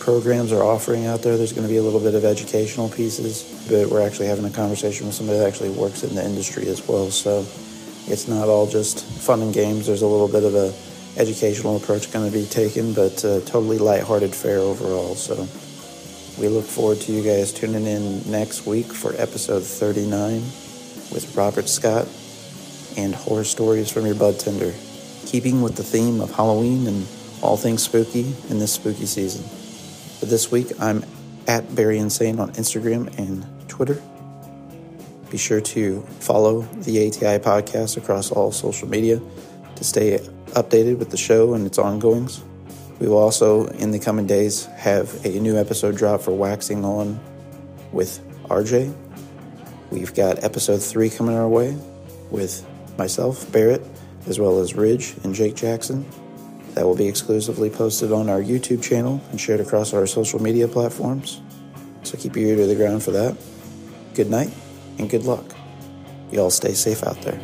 programs are offering out there. There's going to be a little bit of educational pieces, but we're actually having a conversation with somebody that actually works in the industry as well. So it's not all just fun and games. There's a little bit of a educational approach going to be taken, but totally lighthearted fare overall. So we look forward to you guys tuning in next week for episode 39 with Robert Scott and horror stories from your bud tender, keeping with the theme of Halloween and all things spooky in this spooky season. But this week, I'm at Barry Insane on Instagram and Twitter. Be sure to follow the ATI podcast across all social media to stay updated with the show and its ongoings. We will also, in the coming days, have a new episode drop for Waxing On with RJ. We've got episode 3 coming our way with myself, Barrett, as well as Ridge and Jake Jackson. That will be exclusively posted on our YouTube channel and shared across our social media platforms. So keep your ear to the ground for that. Good night and good luck. Y'all stay safe out there.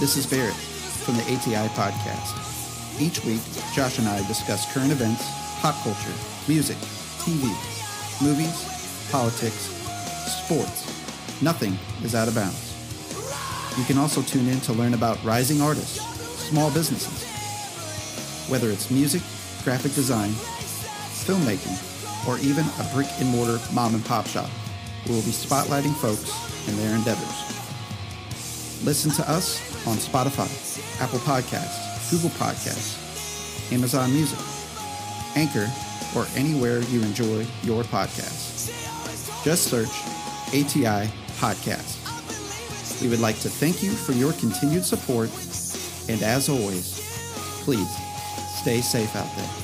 This is Barrett from the ATI podcast. Each week, Josh and I discuss current events, pop culture, music, TV, movies, politics, sports. Nothing is out of bounds. You can also tune in to learn about rising artists, small businesses, whether it's music, graphic design, filmmaking, or even a brick-and-mortar mom-and-pop shop. We will be spotlighting folks and their endeavors. Listen to us on Spotify, Apple Podcasts, Google Podcasts, Amazon Music, Anchor, or anywhere you enjoy your podcasts. Just search ATI Podcast. We would like to thank you for your continued support, and as always, please stay safe out there.